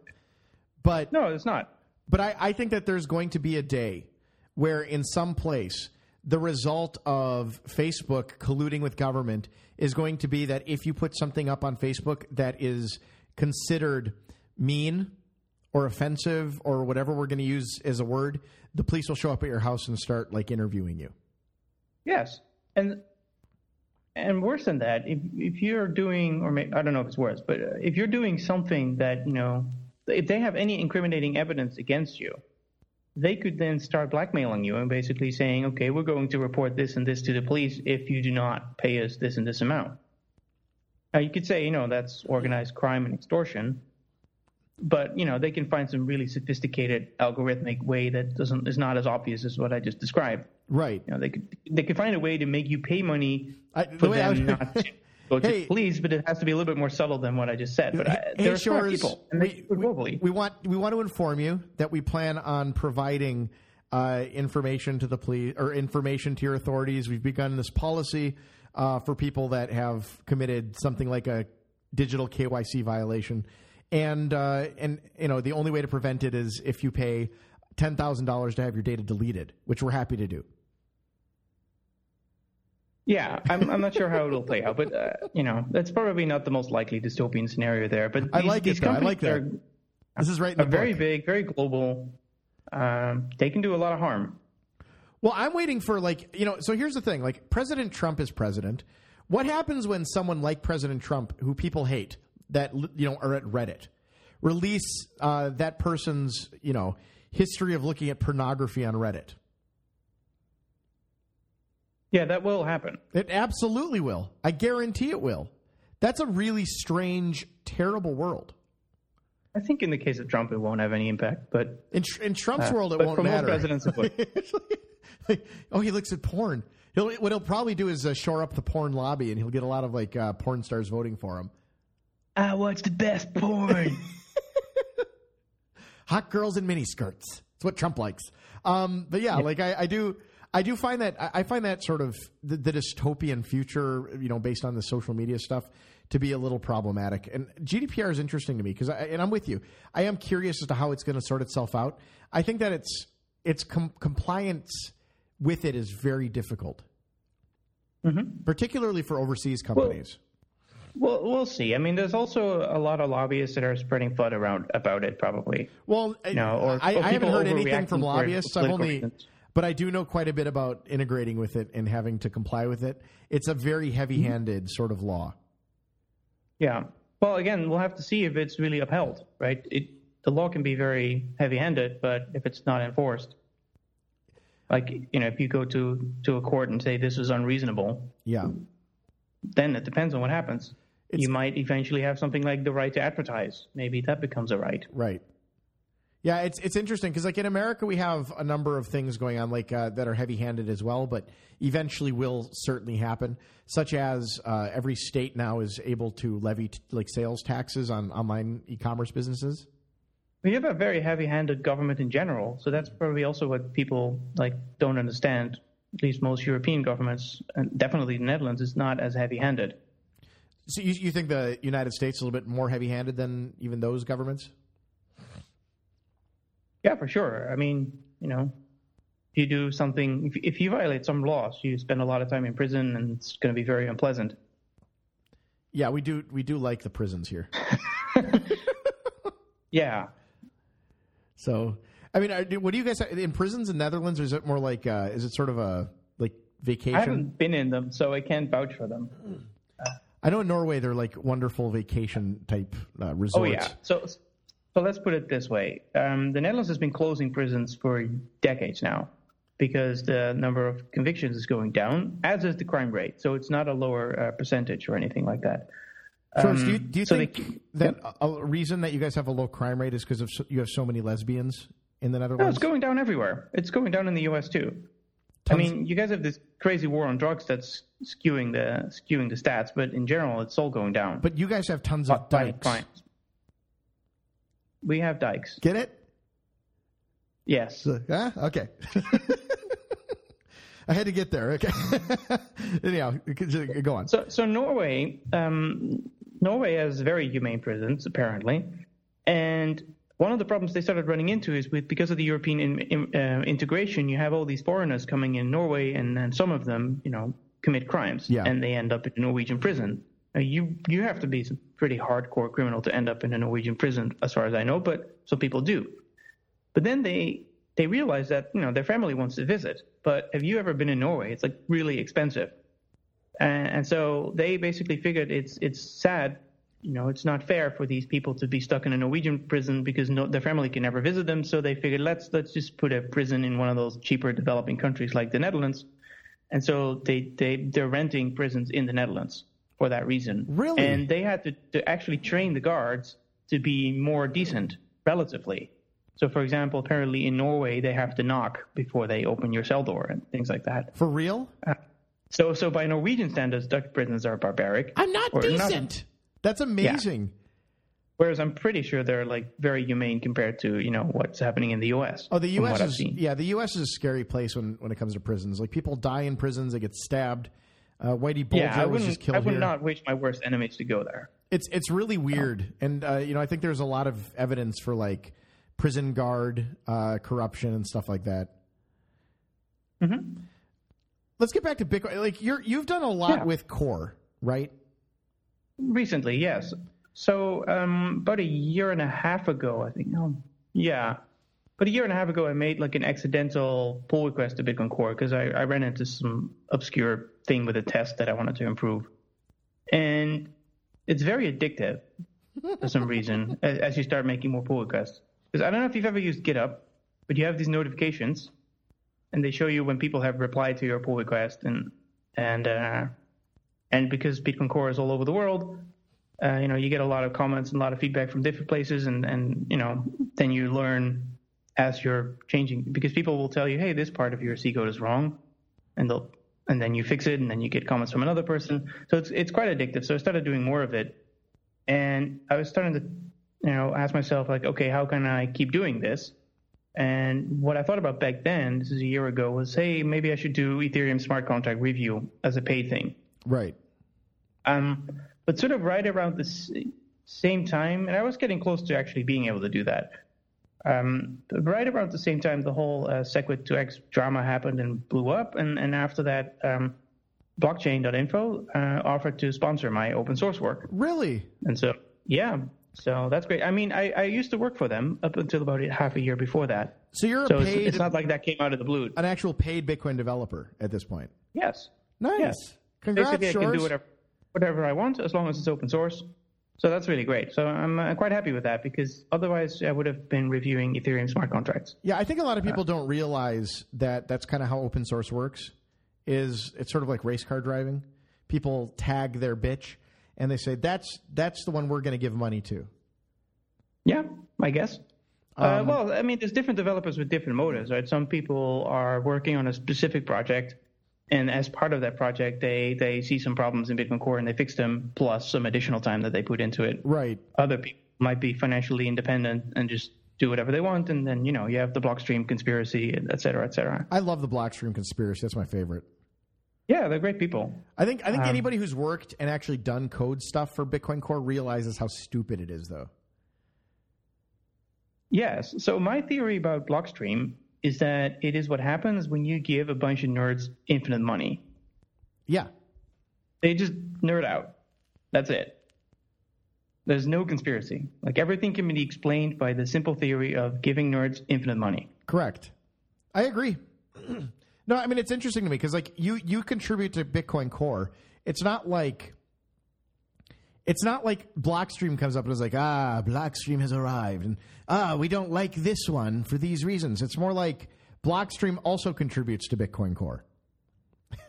but... No, it's not. But I think that there's going to be a day where in some place... the result of Facebook colluding with government is going to be that if you put something up on Facebook that is considered mean or offensive or whatever we're going to use as a word, the police will show up at your house and start interviewing you. Yes. And worse than that, if you're doing, or maybe, I don't know if it's worse, but if you're doing something that, if they have any incriminating evidence against you, they could then start blackmailing you and basically saying, okay, we're going to report this and this to the police if you do not pay us this and this amount. Now, you could say, that's organized crime and extortion, but, they can find some really sophisticated algorithmic way that is not as obvious as what I just described. Right. They could find a way to make you pay money not to go to the police, but it has to be a little bit more subtle than what I just said. But there are smart people, and we want to inform you that we plan on providing information to the police or information to your authorities. We've begun this policy for people that have committed something like a digital KYC violation, and the only way to prevent it is if you pay $10,000 to have your data deleted, which we're happy to do. Yeah, I'm not sure how it'll play out, but that's probably not the most likely dystopian scenario there. But these companies this is right in the book. Very big, very global. They can do a lot of harm. Well, I'm waiting for So here's the thing: President Trump is president. What happens when someone like President Trump, who people hate, that are at Reddit, release that person's history of looking at pornography on Reddit? Yeah, that will happen. It absolutely will. I guarantee it will. That's a really strange, terrible world. I think in the case of Trump, it won't have any impact. But in Trump's world, it won't matter. But for most presidents, it would. He looks at porn. What he'll probably do is shore up the porn lobby, and he'll get a lot of porn stars voting for him. I watch the best porn. Hot girls in miniskirts. That's what Trump likes. But I do. I find that sort of the dystopian future, based on the social media stuff, to be a little problematic. And GDPR is interesting to me because, and I'm with you, I am curious as to how it's going to sort itself out. I think that its compliance with it is very difficult, particularly for overseas companies. Well, we'll see. I mean, there's also a lot of lobbyists that are spreading FUD around about it, probably. Well, I haven't heard anything from lobbyists. But I do know quite a bit about integrating with it and having to comply with it. It's a very heavy-handed sort of law. Yeah. Well, again, we'll have to see if it's really upheld, right? It, the law can be very heavy-handed, but if it's not enforced, like, you know, if you go to a court and say this is unreasonable, yeah, then it depends on what happens. You might eventually have something like the right to advertise. Maybe that becomes a right. Right. Yeah, it's interesting because, like, in America, we have a number of things going on, like, that are heavy-handed as well, but eventually will certainly happen, such as every state now is able to levy, like, sales taxes on online e-commerce businesses. We have a very heavy-handed government in general, so that's probably also what people, like, don't understand. At least most European governments, and definitely the Netherlands, is not as heavy-handed. So you think the United States is a little bit more heavy-handed than even those governments? Yeah, for sure. I mean, you know, if you do something, if you violate some laws, you spend a lot of time in prison, and it's going to be very unpleasant. Yeah, we do like the prisons here. Yeah. So, I mean, what do you guys in prisons in the Netherlands? Or is it more like is it sort of a like vacation? I haven't been in them, so I can't vouch for them. I know in Norway they're like wonderful vacation type resorts. Oh yeah. So let's put it this way. The Netherlands has been closing prisons for decades now because the number of convictions is going down, as is the crime rate. So it's not a lower percentage or anything like that. So do you think a reason that you guys have a low crime rate is because you have so many lesbians in the Netherlands? No, it's going down everywhere. It's going down in the U.S. too. Tons. I mean, you guys have this crazy war on drugs that's skewing the stats, but in general, it's all going down. But you guys have tons of dykes. We have dykes. Get it? Yes. Okay. I had to get there. Okay. Anyhow, go on. So Norway, Norway has very humane prisons, apparently. And one of the problems they started running into is because of the European integration, you have all these foreigners coming in Norway, and some of them, you know, commit crimes, yeah, and they end up in a Norwegian prison. You have to be a pretty hardcore criminal to end up in a Norwegian prison, as far as I know, but some people do. But then they realize that, you know, their family wants to visit, but have you ever been in Norway? It's like really expensive. And so they basically figured it's sad, you know, it's not fair for these people to be stuck in a Norwegian prison because their family can never visit them. So they figured let's just put a prison in one of those cheaper developing countries like the Netherlands. And so they're renting prisons in the Netherlands for that reason. Really? And they had to actually train the guards to be more decent, relatively. So, for example, apparently in Norway, they have to knock before they open your cell door and things like that. For real? So by Norwegian standards, Dutch prisons are barbaric. I'm not decent. Nothing. That's amazing. Yeah. Whereas I'm pretty sure they're, like, very humane compared to, you know, what's happening in the U.S. Oh, the U.S. The U.S. is a scary place when it comes to prisons. Like, people die in prisons, they get stabbed. Whitey Bulger was just killed. I would not wish my worst enemies to go there. It's really weird, and you know, I think there's a lot of evidence for, like, prison guard corruption and stuff like that. Mm-hmm. Let's get back to Bitcoin. Like, you've done a lot with Core, right? Recently, yes. So about a year and a half ago, I think. But a year and a half ago, I made, like, an accidental pull request to Bitcoin Core because I ran into some obscure thing with a test that I wanted to improve. And it's very addictive for some reason as you start making more pull requests. Because I don't know if you've ever used GitHub, but you have these notifications, and they show you when people have replied to your pull request. And because Bitcoin Core is all over the world, you know, you get a lot of comments and a lot of feedback from different places, and you know, then you learn as you're changing, because people will tell you, hey, this part of your C code is wrong, and then you fix it, and then you get comments from another person. So it's quite addictive. So I started doing more of it, and I was starting to, you know, ask myself, like, okay, how can I keep doing this? And what I thought about back then, this is a year ago, was, hey, maybe I should do Ethereum smart contract review as a paid thing. Right. But sort of right around the same time, and I was getting close to actually being able to do that. Right around the same time, the whole SegWit2x drama happened and blew up. And after that, blockchain.info offered to sponsor my open source work. Really? And so, yeah. So that's great. I mean, I used to work for them up until about half a year before that. So you're paid... It's not like that came out of the blue. An actual paid Bitcoin developer at this point. Yes. Nice. Yes. Congrats, Sjors. Basically, I can do whatever I want as long as it's open source. So that's really great. So I'm quite happy with that, because otherwise I would have been reviewing Ethereum smart contracts. Yeah, I think a lot of people don't realize that that's kind of how open source works. Is it's sort of like race car driving. People tag their bitch and they say, that's the one we're going to give money to. Yeah, I guess. Well, I mean, there's different developers with different motives, right? Some people are working on a specific project, and as part of that project, they see some problems in Bitcoin Core and they fix them, plus some additional time that they put into it. Right. Other people might be financially independent and just do whatever they want, and then, you know, you have the Blockstream conspiracy, et cetera, et cetera. I love the Blockstream conspiracy. That's my favorite. Yeah, they're great people. I think anybody who's worked and actually done code stuff for Bitcoin Core realizes how stupid it is, though. Yes. So my theory about Blockstream is that it is what happens when you give a bunch of nerds infinite money. Yeah. They just nerd out. That's it. There's no conspiracy. Like, everything can be explained by the simple theory of giving nerds infinite money. Correct. I agree. No, I mean, it's interesting to me because, like, you contribute to Bitcoin Core. It's not like Blockstream comes up and is like, Blockstream has arrived, and we don't like this one for these reasons. It's more like Blockstream also contributes to Bitcoin Core.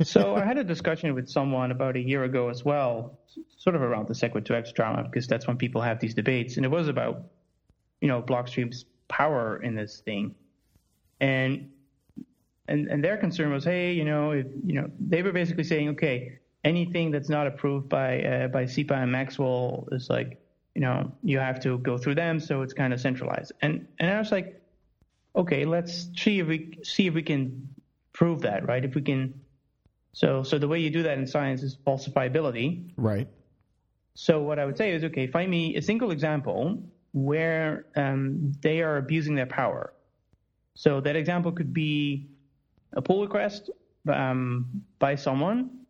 So I had a discussion with someone about a year ago as well, sort of around the Seq2x drama, because that's when people have these debates. And it was about, you know, Blockstream's power in this thing. And their concern was, hey, you know, if, you know, they were basically saying, okay, anything that's not approved by SEPA and Maxwell is like, you know, you have to go through them, so it's kind of centralized. And I was like, okay, let's see if we can prove that, right? If we can, so the way you do that in science is falsifiability, right? So what I would say is, okay, find me a single example where they are abusing their power. So that example could be a pull request by someone.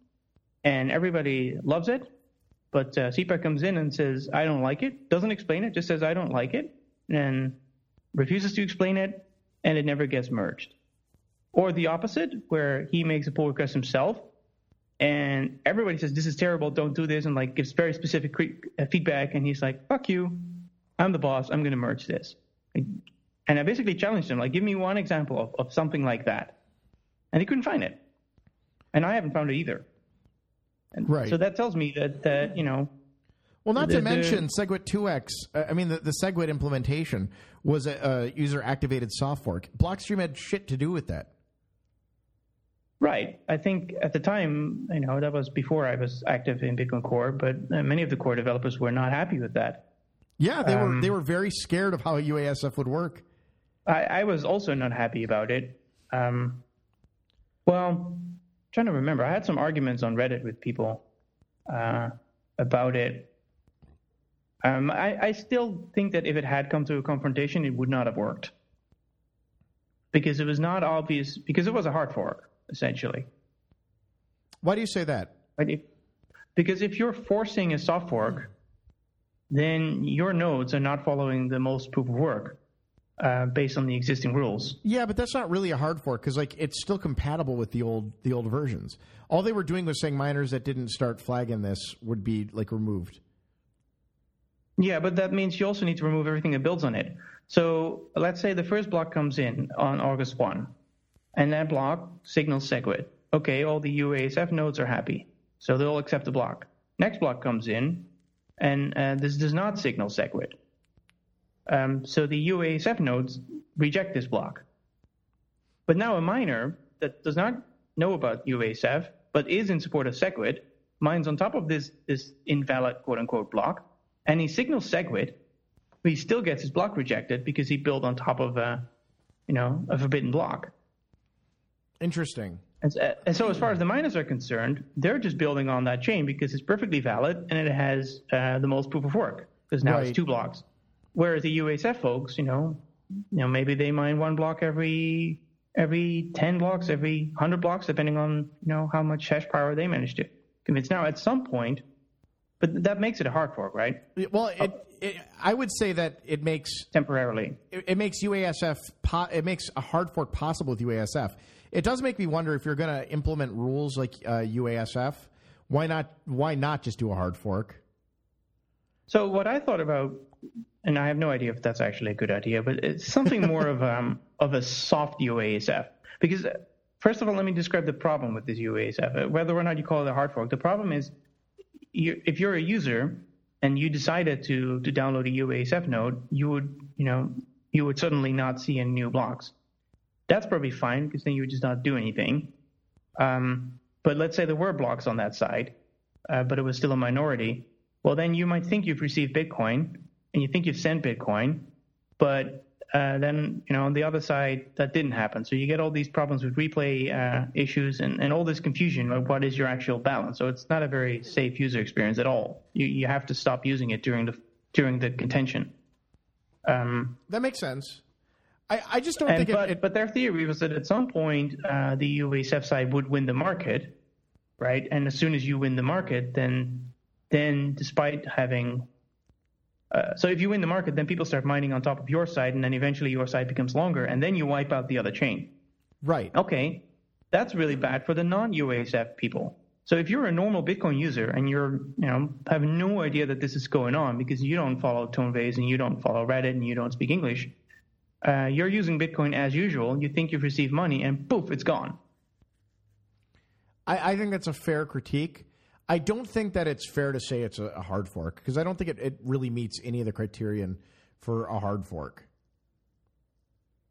And everybody loves it, but SEPA comes in and says, I don't like it, doesn't explain it, just says, I don't like it, and refuses to explain it, and it never gets merged. Or the opposite, where he makes a pull request himself, and everybody says, this is terrible, don't do this, and like gives very specific feedback, and he's like, fuck you, I'm the boss, I'm going to merge this. And I basically challenged him, like, give me one example of something like that. And he couldn't find it. And I haven't found it either. Right. So that tells me that, you know. Well, not to mention Seq2x. I mean, the SegWit implementation was a user-activated soft fork. Blockstream had shit to do with that. Right. I think at the time, you know, that was before I was active in Bitcoin Core, but many of the core developers were not happy with that. Yeah, they were very scared of how UASF would work. I was also not happy about it. Trying to remember, I had some arguments on Reddit with people about it. I still think that if it had come to a confrontation, it would not have worked, because it was not obvious, because it was a hard fork essentially. Why do you say that? Because if you're forcing a soft fork, then your nodes are not following the most proof of work based on the existing rules. Yeah, but that's not really a hard fork, because like it's still compatible with the old versions. All they were doing was saying miners that didn't start flagging this would be like removed. Yeah, but that means you also need to remove everything that builds on it. So let's say the first block comes in on August 1, and that block signals SegWit. Okay, all the UASF nodes are happy, so they'll accept the block. Next block comes in, and this does not signal SegWit. So the UASF nodes reject this block. But now a miner that does not know about UASF, but is in support of SegWit, mines on top of this invalid quote-unquote block, and he signals SegWit, but he still gets his block rejected because he built on top of a forbidden block. Interesting. And so as far as the miners are concerned, they're just building on that chain because it's perfectly valid and it has the most proof of work, because now it's two blocks. Whereas the UASF folks, you know, maybe they mine one block every 10 blocks, every 100 blocks, depending on, you know, how much hash power they manage to convince. Now, at some point, but that makes it a hard fork, right? Well, I would say that it makes temporarily. It makes UASF. It makes a hard fork possible with UASF. It does make me wonder if you're going to implement rules like UASF. Why not? Why not just do a hard fork? So what I thought about, and I have no idea if that's actually a good idea, but it's something more of a soft UASF. Because first of all, let me describe the problem with this UASF. Whether or not you call it a hard fork, the problem is if you're a user and you decided to download a UASF node, you would suddenly not see any new blocks. That's probably fine because then you would just not do anything. But let's say there were blocks on that side, but it was still a minority. Well, then you might think you've received Bitcoin and you think you've sent Bitcoin, but then on the other side that didn't happen. So you get all these problems with replay issues and all this confusion of what is your actual balance. So it's not a very safe user experience at all. You have to stop using it during the contention. That makes sense. I just don't think it... But their theory was that at some point, the UASF side would win the market, right? And as soon as you win the market, then despite having... so if you win the market, then people start mining on top of your side, and then eventually your side becomes longer, and then you wipe out the other chain. Right. Okay. That's really bad for the non-UASF people. So if you're a normal Bitcoin user and you have no idea that this is going on because you don't follow Tonevase and you don't follow Reddit and you don't speak English... you're using Bitcoin as usual. You think you've received money, and poof, it's gone. I think that's a fair critique. I don't think that it's fair to say it's a hard fork because I don't think it really meets any of the criterion for a hard fork.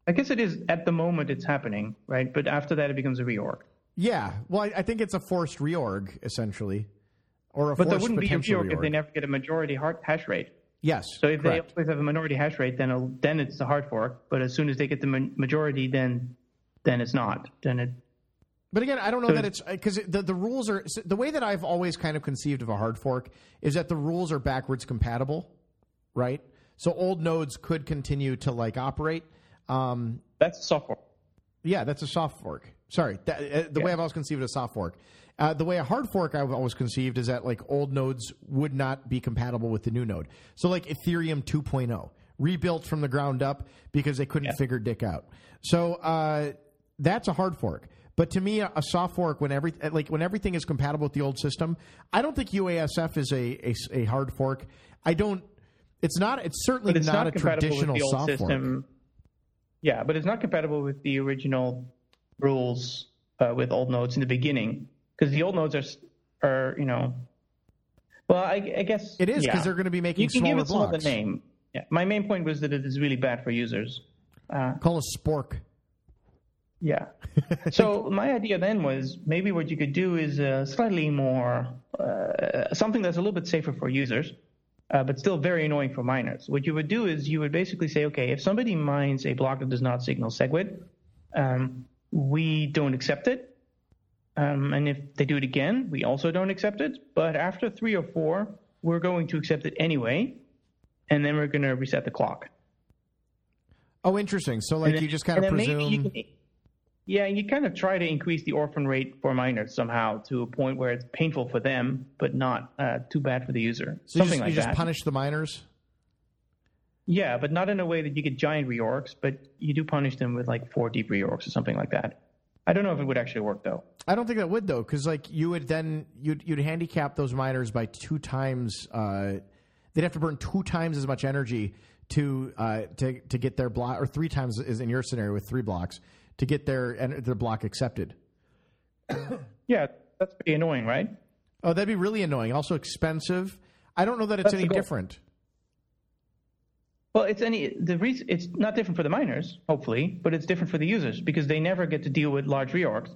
I guess it is at the moment it's happening, right? But after that, it becomes a reorg. Yeah. Well, I think it's a forced reorg, essentially. But there wouldn't be a reorg if they never get a majority hash rate. Yes. So if correct. They always have a minority hash rate, then it's a hard fork. But as soon as they get the majority, then it's not. Then it. But again, I don't know that it's because the rules are the way that I've always kind of conceived of a hard fork is that the rules are backwards compatible, right? So old nodes could continue to operate. That's a soft fork. Yeah, that's a soft fork. Sorry, way I've always conceived a soft fork. The way a hard fork I've always conceived is that old nodes would not be compatible with the new node. So Ethereum 2.0, rebuilt from the ground up because they couldn't figure dick out. So that's a hard fork. But to me, a soft fork when everything is compatible with the old system, I don't think UASF is a hard fork. I don't. It's not. It's certainly not a traditional soft fork. Yeah, but it's not compatible with the original rules with old nodes in the beginning. Because the old nodes are. Well, I guess it is because they're going to be making smaller blocks. You can give it the name. Yeah. My main point was that it is really bad for users. Call it spork. Yeah. So my idea then was maybe what you could do is slightly more something that's a little bit safer for users, but still very annoying for miners. What you would do is you would basically say, okay, if somebody mines a block that does not signal SegWit, we don't accept it. And if they do it again, we also don't accept it. But after 3 or 4, we're going to accept it anyway, and then we're going to reset the clock. Oh, interesting. So, you just kind of presume... you kind of try to increase the orphan rate for miners somehow to a point where it's painful for them, but not too bad for the user. So You just punish the miners? Yeah, but not in a way that you get giant reorgs, but you do punish them with 4 deep reorgs or something like that. I don't know if it would actually work, though. I don't think that would, though, because you would then you'd handicap those miners by 2 times. They'd have to burn 2 times as much energy to get their block, or 3 times is in your scenario with 3 blocks to get their block accepted. Yeah, that's pretty annoying, right? Oh, that'd be really annoying. Also expensive. I don't know that that's any different. Well, it's not different for the miners, hopefully, but it's different for the users because they never get to deal with large reorgs.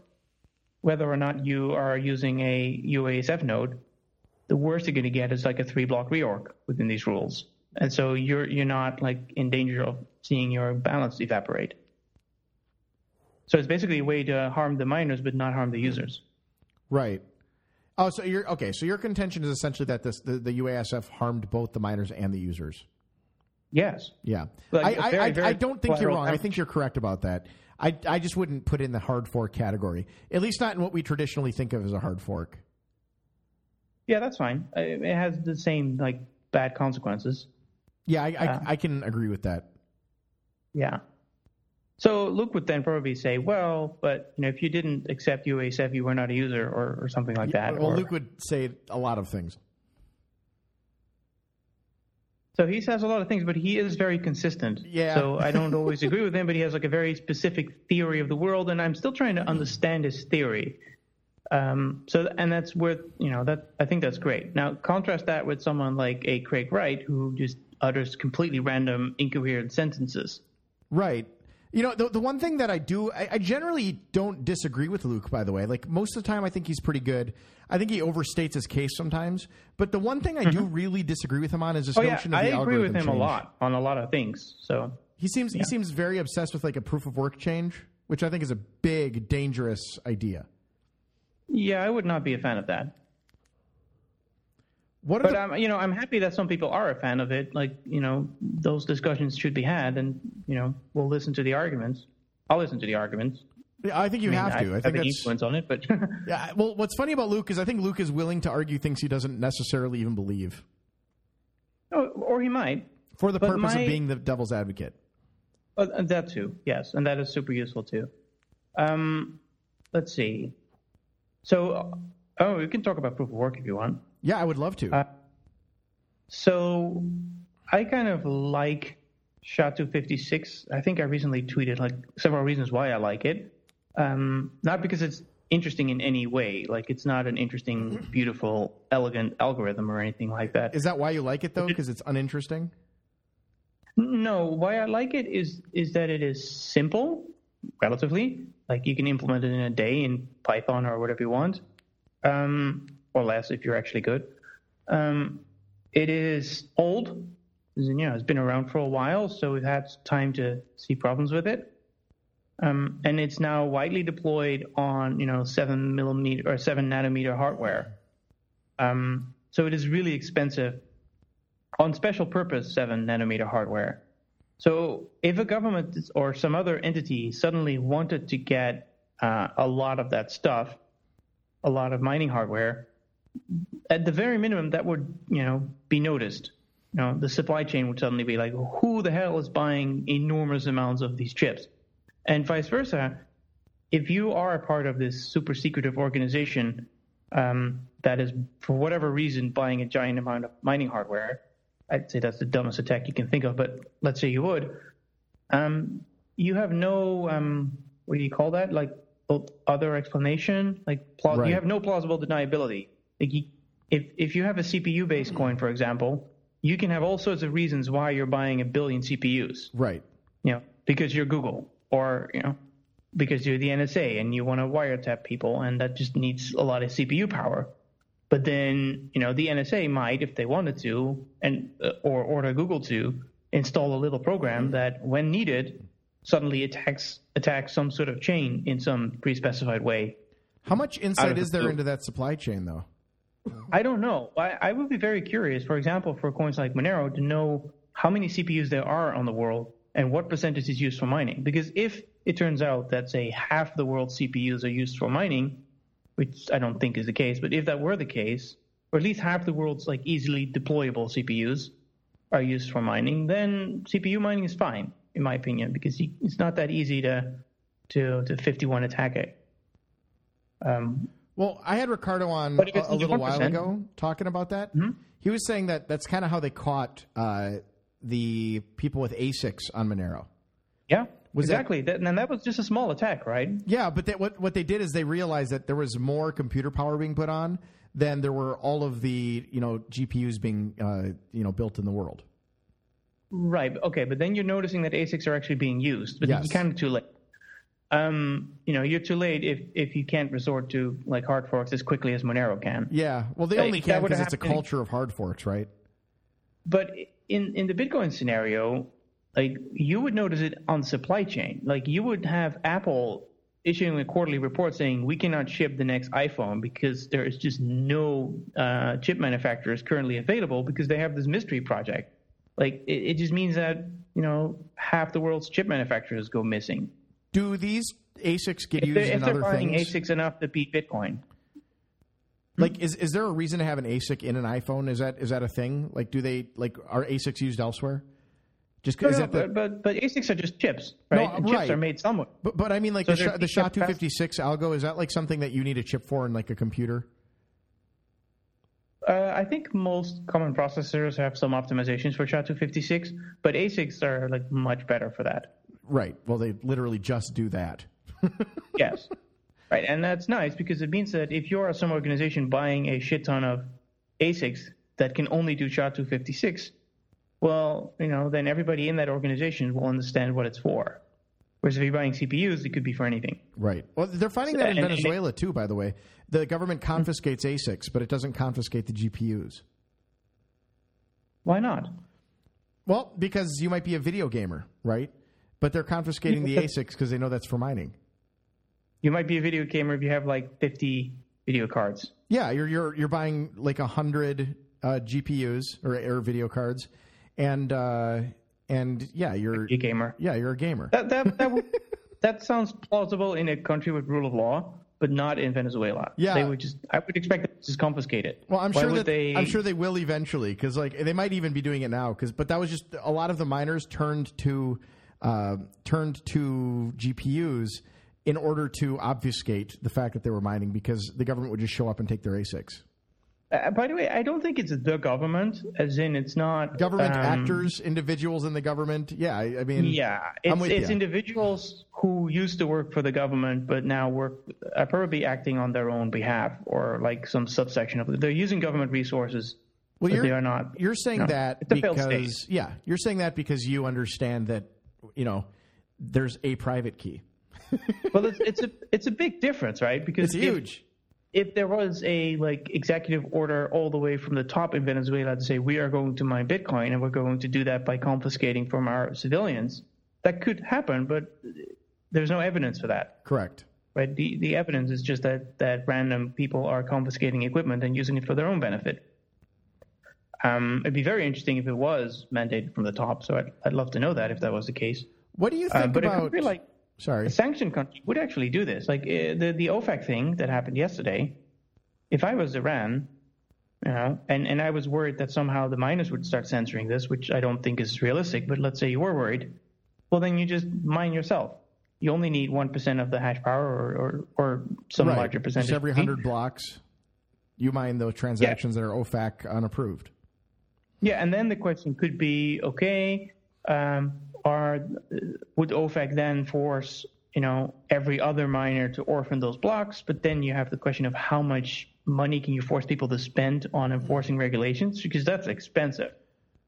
Whether or not you are using a UASF node, the worst you're going to get is a 3-block reorg within these rules, and so you're not in danger of seeing your balance evaporate. So it's basically a way to harm the miners but not harm the users. Right. Oh, so you're okay. So your contention is essentially that the UASF harmed both the miners and the users. Yes. Yeah. I don't think you're wrong. Damage. I think you're correct about that. I just wouldn't put in the hard fork category, at least not in what we traditionally think of as a hard fork. Yeah, that's fine. It has the same bad consequences. Yeah, I can agree with that. Yeah. So Luke would then probably say, well, but if you didn't accept UASF, you were not a user or something like that. Well, Luke would say a lot of things. So he says a lot of things, but he is very consistent. Yeah. So I don't always agree with him, but he has like a very specific theory of the world, and I'm still trying to understand his theory. And that's where, you know, that I think that's great. Now contrast that with someone like a Craig Wright who just utters completely random, incoherent sentences. Right. You know, the one thing that I do, I generally don't disagree with Luke, by the way. Like, most of the time, I think he's pretty good. I think he overstates his case sometimes. But the one thing I do really disagree with him on is this notion of the algorithm change. I agree with him a lot on a lot of things. So he seems very obsessed with, like, a proof-of-work change, which I think is a big, dangerous idea. Yeah, I would not be a fan of that. I'm happy that some people are a fan of it. Like, you know, those discussions should be had, and, you know, we'll listen to the arguments. I'll listen to the arguments. Yeah, I think you have to. I think that's influence on it, but yeah. Well, what's funny about Luke is I think Luke is willing to argue things he doesn't necessarily even believe. Or he might, for the purpose of being the devil's advocate. That too, yes, and that is super useful too. Let's see. So, we can talk about proof of work if you want. Yeah, I would love to. So I kind of like SHA-256. I think I recently tweeted like several reasons why I like it. Not because it's interesting in any way. Like, it's not an interesting, beautiful, elegant algorithm or anything like that. Is that why you like it, though? Because it's uninteresting? No. Why I like it is that it is simple, relatively. Like, you can implement it in a day in Python or whatever you want. Or less if you're actually good. It is old. You know, it's been around for a while, so we've had time to see problems with it. And it's now widely deployed on, you know, 7 millimeter or 7 nanometer hardware. So it is really expensive on special purpose 7 nanometer hardware. So if a government or some other entity suddenly wanted to get a lot of that stuff, a lot of mining hardware, at the very minimum, that would, you know, be noticed. You know, the supply chain would suddenly be like, who the hell is buying enormous amounts of these chips? And vice versa, if you are a part of this super secretive organization that is, for whatever reason, buying a giant amount of mining hardware, I'd say that's the dumbest attack you can think of, but let's say you would, you have no, what do you call that? Like, other explanation, like right. You have no plausible deniability. Like, if you have a CPU-based coin, for example, you can have all sorts of reasons why you're buying 1 billion CPUs. Right. You know, because you're Google, or, you know, because you're the NSA and you want to wiretap people, and that just needs a lot of CPU power. But then, you know, the NSA might, if they wanted to, and or order Google to install a little program that, when needed, suddenly attacks some sort of chain in some pre-specified way. How much insight is there into that supply chain, though? I don't know. I would be very curious, for example, for coins like Monero, to know how many CPUs there are on the world and what percentage is used for mining. Because if it turns out that, say, half the world's CPUs are used for mining, which I don't think is the case, but if that were the case, or at least half the world's like easily deployable CPUs are used for mining, then CPU mining is fine, in my opinion, because it's not that easy to 51 attack it. Well, I had Ricardo on a little while ago talking about that. Mm-hmm. He was saying that that's kind of how they caught the people with ASICs on Monero. Yeah, exactly. That was just a small attack, right? Yeah, but what they did is they realized that there was more computer power being put on than there were all of the, you know, GPUs being built in the world. Right. Okay. But then you're noticing that ASICs are actually being used, but you're kind of too late. You're too late if you can't resort to like hard forks as quickly as Monero can. Yeah. Well, they only can because it's a culture of hard forks, right? But in the Bitcoin scenario, like, you would notice it on supply chain. Like, you would have Apple issuing a quarterly report saying we cannot ship the next iPhone because there is just no chip manufacturers currently available because they have this mystery project. Like, it just means that, you know, half the world's chip manufacturers go missing. Do these ASICs get used in other things? If they're buying ASICs enough to beat Bitcoin. Like, is there a reason to have an ASIC in an iPhone? Is that a thing? Like, are ASICs used elsewhere? But ASICs are just chips, right? No, chips are made somewhere. But I mean, like, so the SHA-256 algo, is that like something that you need a chip for in like a computer? I think most common processors have some optimizations for SHA-256, but ASICs are like much better for that. Right. Well, they literally just do that. Yes. Right. And that's nice because it means that if you're some organization buying a shit ton of ASICs that can only do SHA-256, well, you know, then everybody in that organization will understand what it's for. Whereas if you're buying CPUs, it could be for anything. Right. Well, they're finding that in Venezuela, too, by the way. The government confiscates ASICs, but it doesn't confiscate the GPUs. Why not? Well, because you might be a video gamer, right? But they're confiscating the ASICs because they know that's for mining. You might be a video gamer if you have, like, 50 video cards. Yeah, you're buying, like, 100 GPUs or video cards, and yeah, you're a gamer. That sounds plausible in a country with rule of law, but not in Venezuela. Yeah, they would I would expect them to just confiscate it. Well, I'm sure they will eventually, because like they might even be doing it now. But that was just a lot of the miners turned to GPUs in order to obfuscate the fact that they were mining, because the government would just show up and take their ASICs. By the way, I don't think it's the government, as in it's not... Government actors, individuals in the government. Yeah, I mean... Yeah, it's individuals who used to work for the government, but now are probably acting on their own behalf, or like some subsection of it. They're using government resources, well, but they are not... You're saying that it's because... A failed state. Yeah, you're saying that because you understand that, you know, there's a private key. Well, it's a big difference, right? Because it's huge. If there was a like executive order all the way from the top in Venezuela to say we are going to mine Bitcoin and we're going to do that by confiscating from our civilians, that could happen, but there's no evidence for that. Correct. Right. The evidence is just that random people are confiscating equipment and using it for their own benefit. It'd be very interesting if it was mandated from the top. So I'd love to know that if that was the case. What do you think about? Sorry. A sanctioned country would actually do this. Like the OFAC thing that happened yesterday, if I was Iran, you know, and I was worried that somehow the miners would start censoring this, which I don't think is realistic, but let's say you were worried, well, then you just mine yourself. You only need 1% of the hash power or some larger percentage. Just every 100 blocks, you mine those transactions that are OFAC unapproved. Yeah, and then the question could be, okay... would OFAC then force, you know, every other miner to orphan those blocks? But then you have the question of how much money can you force people to spend on enforcing regulations, because that's expensive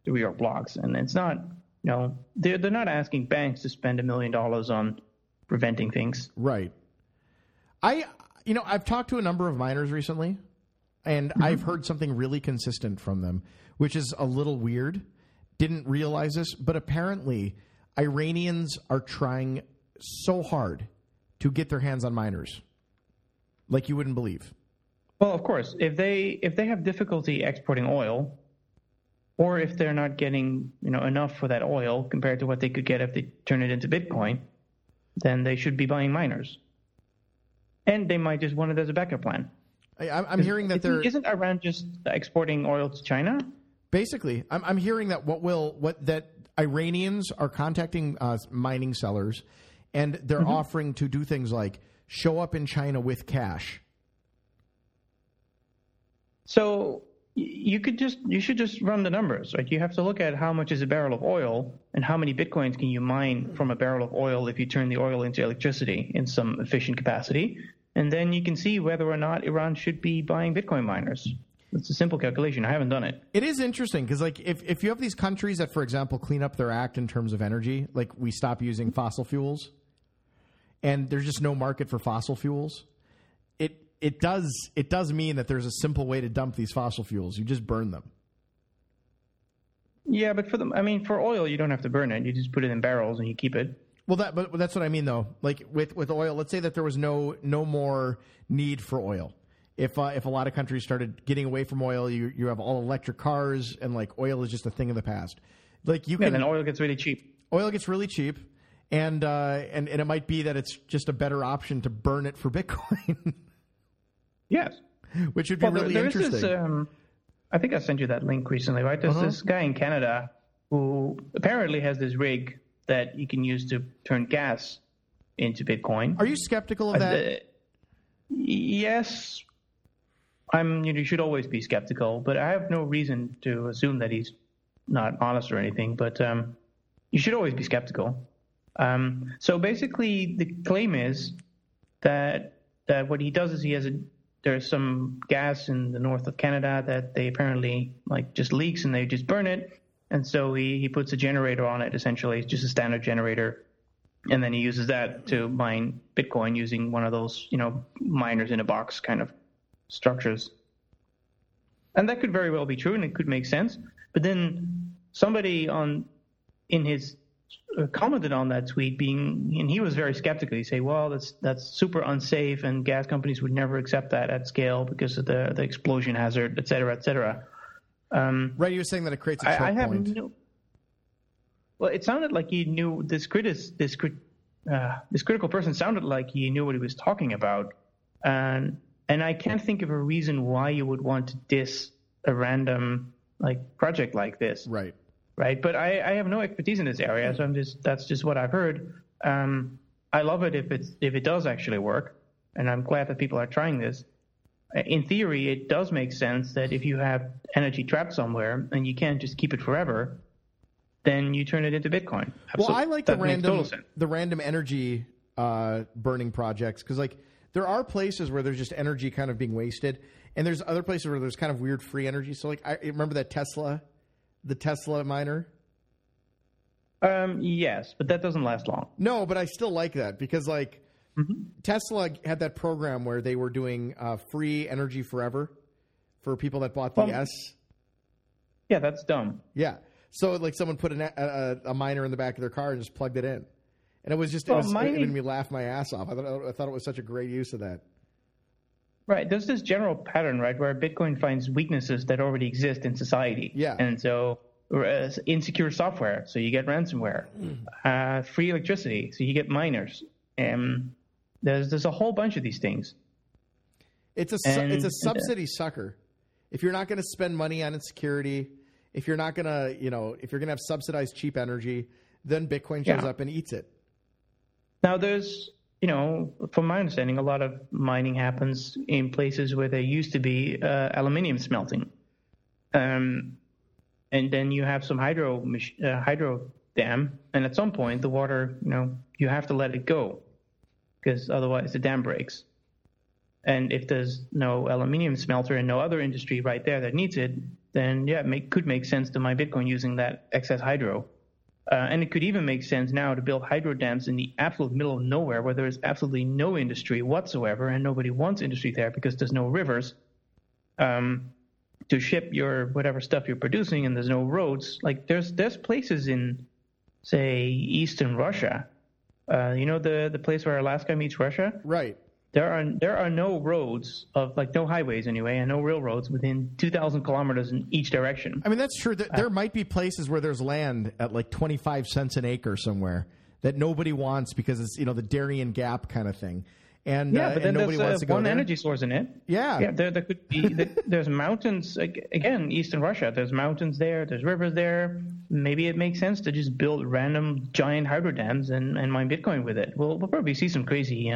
to your blocks. And it's not, you know, they're not asking banks to spend $1 million on preventing things. Right. I've talked to a number of miners recently, and I've heard something really consistent from them, which is a little weird. Didn't realize this, but apparently Iranians are trying so hard to get their hands on miners, like you wouldn't believe. Well, of course, if they have difficulty exporting oil, or if they're not getting, you know, enough for that oil compared to what they could get if they turn it into Bitcoin, then they should be buying miners, and they might just want it as a backup plan. I'm hearing that isn't Iran just exporting oil to China? Basically, I'm hearing that that Iranians are contacting mining sellers, and they're offering to do things like show up in China with cash. So you should just run the numbers, right? You have to look at how much is a barrel of oil and how many Bitcoins can you mine from a barrel of oil if you turn the oil into electricity in some efficient capacity, and then you can see whether or not Iran should be buying Bitcoin miners. It's a simple calculation. I haven't done it. It is interesting because, like, if you have these countries that, for example, clean up their act in terms of energy, like we stop using fossil fuels, and there's just no market for fossil fuels, it does mean that there's a simple way to dump these fossil fuels. You just burn them. Yeah, but for oil, you don't have to burn it. You just put it in barrels and you keep it. Well, but that's what I mean, though. Like with oil, let's say that there was no more need for oil. If a lot of countries started getting away from oil, you have all electric cars, and like oil is just a thing of the past. Like you can, then oil gets really cheap. Oil gets really cheap, and it might be that it's just a better option to burn it for Bitcoin. Yes, which would be really interesting. This, I think I sent you that link recently, right? There's this guy in Canada who apparently has this rig that you can use to turn gas into Bitcoin. Are you skeptical of that? Yes. You should always be skeptical, but I have no reason to assume that he's not honest or anything. But you should always be skeptical. So basically, the claim is that what he does is there's some gas in the north of Canada that they apparently just leaks and they just burn it, and so he puts a generator on it. Essentially, it's just a standard generator, and then he uses that to mine Bitcoin using one of those miners in a box kind of structures. And that could very well be true, and it could make sense. But then somebody commented on that tweet and he was very skeptical. He said, well, that's super unsafe and gas companies would never accept that at scale because of the explosion hazard, et cetera, et cetera. Right, you're saying that it creates a choke point. Well, it sounded like he knew this critical person sounded like he knew what he was talking about. And I can't think of a reason why you would want to diss a random project like this. Right. But I have no expertise in this area, so that's just what I've heard. I love it if it does actually work, and I'm glad that people are trying this. In theory, it does make sense that if you have energy trapped somewhere and you can't just keep it forever, then you turn it into Bitcoin. Absolutely. Well, I like the random energy burning projects because there are places where there's just energy kind of being wasted, and there's other places where there's kind of weird free energy. So I remember that the Tesla miner. Yes, but that doesn't last long. No, but I still like that because Tesla had that program where they were doing free energy forever for people that bought the S. Yeah, that's dumb. Yeah. So someone put a miner in the back of their car and just plugged it in. And it was just it made me laugh my ass off. I thought it was such a great use of that. Right. There's this general pattern, right, where Bitcoin finds weaknesses that already exist in society. Yeah. And so insecure software, so you get ransomware. Free electricity, so you get miners. There's a whole bunch of these things. It's a subsidy sucker. If you're not going to spend money on insecurity, if you're not going to, if you're going to have subsidized cheap energy, then Bitcoin shows up and eats it. Now there's, from my understanding, a lot of mining happens in places where there used to be aluminium smelting. And then you have some hydro dam, and at some point the water, you have to let it go because otherwise the dam breaks. And if there's no aluminium smelter and no other industry right there that needs it, then it could make sense to mine Bitcoin using that excess hydro. And it could even make sense now to build hydro dams in the absolute middle of nowhere where there is absolutely no industry whatsoever and nobody wants industry there because there's no rivers to ship your whatever stuff you're producing and there's no roads. There's places in, say, eastern Russia, the place where Alaska meets Russia? Right. There are no roads no highways anyway, and no railroads within 2,000 kilometers in each direction. I mean, that's true. There might be places where there's land at 25 cents an acre somewhere that nobody wants because it's, the Darien Gap kind of thing. And, but then nobody wants to go there. There's one energy source in it. Yeah. There could be, there's mountains, again, eastern Russia. There's mountains there. There's rivers there. Maybe it makes sense to just build random giant hydro dams and mine Bitcoin with it. We'll probably see some crazy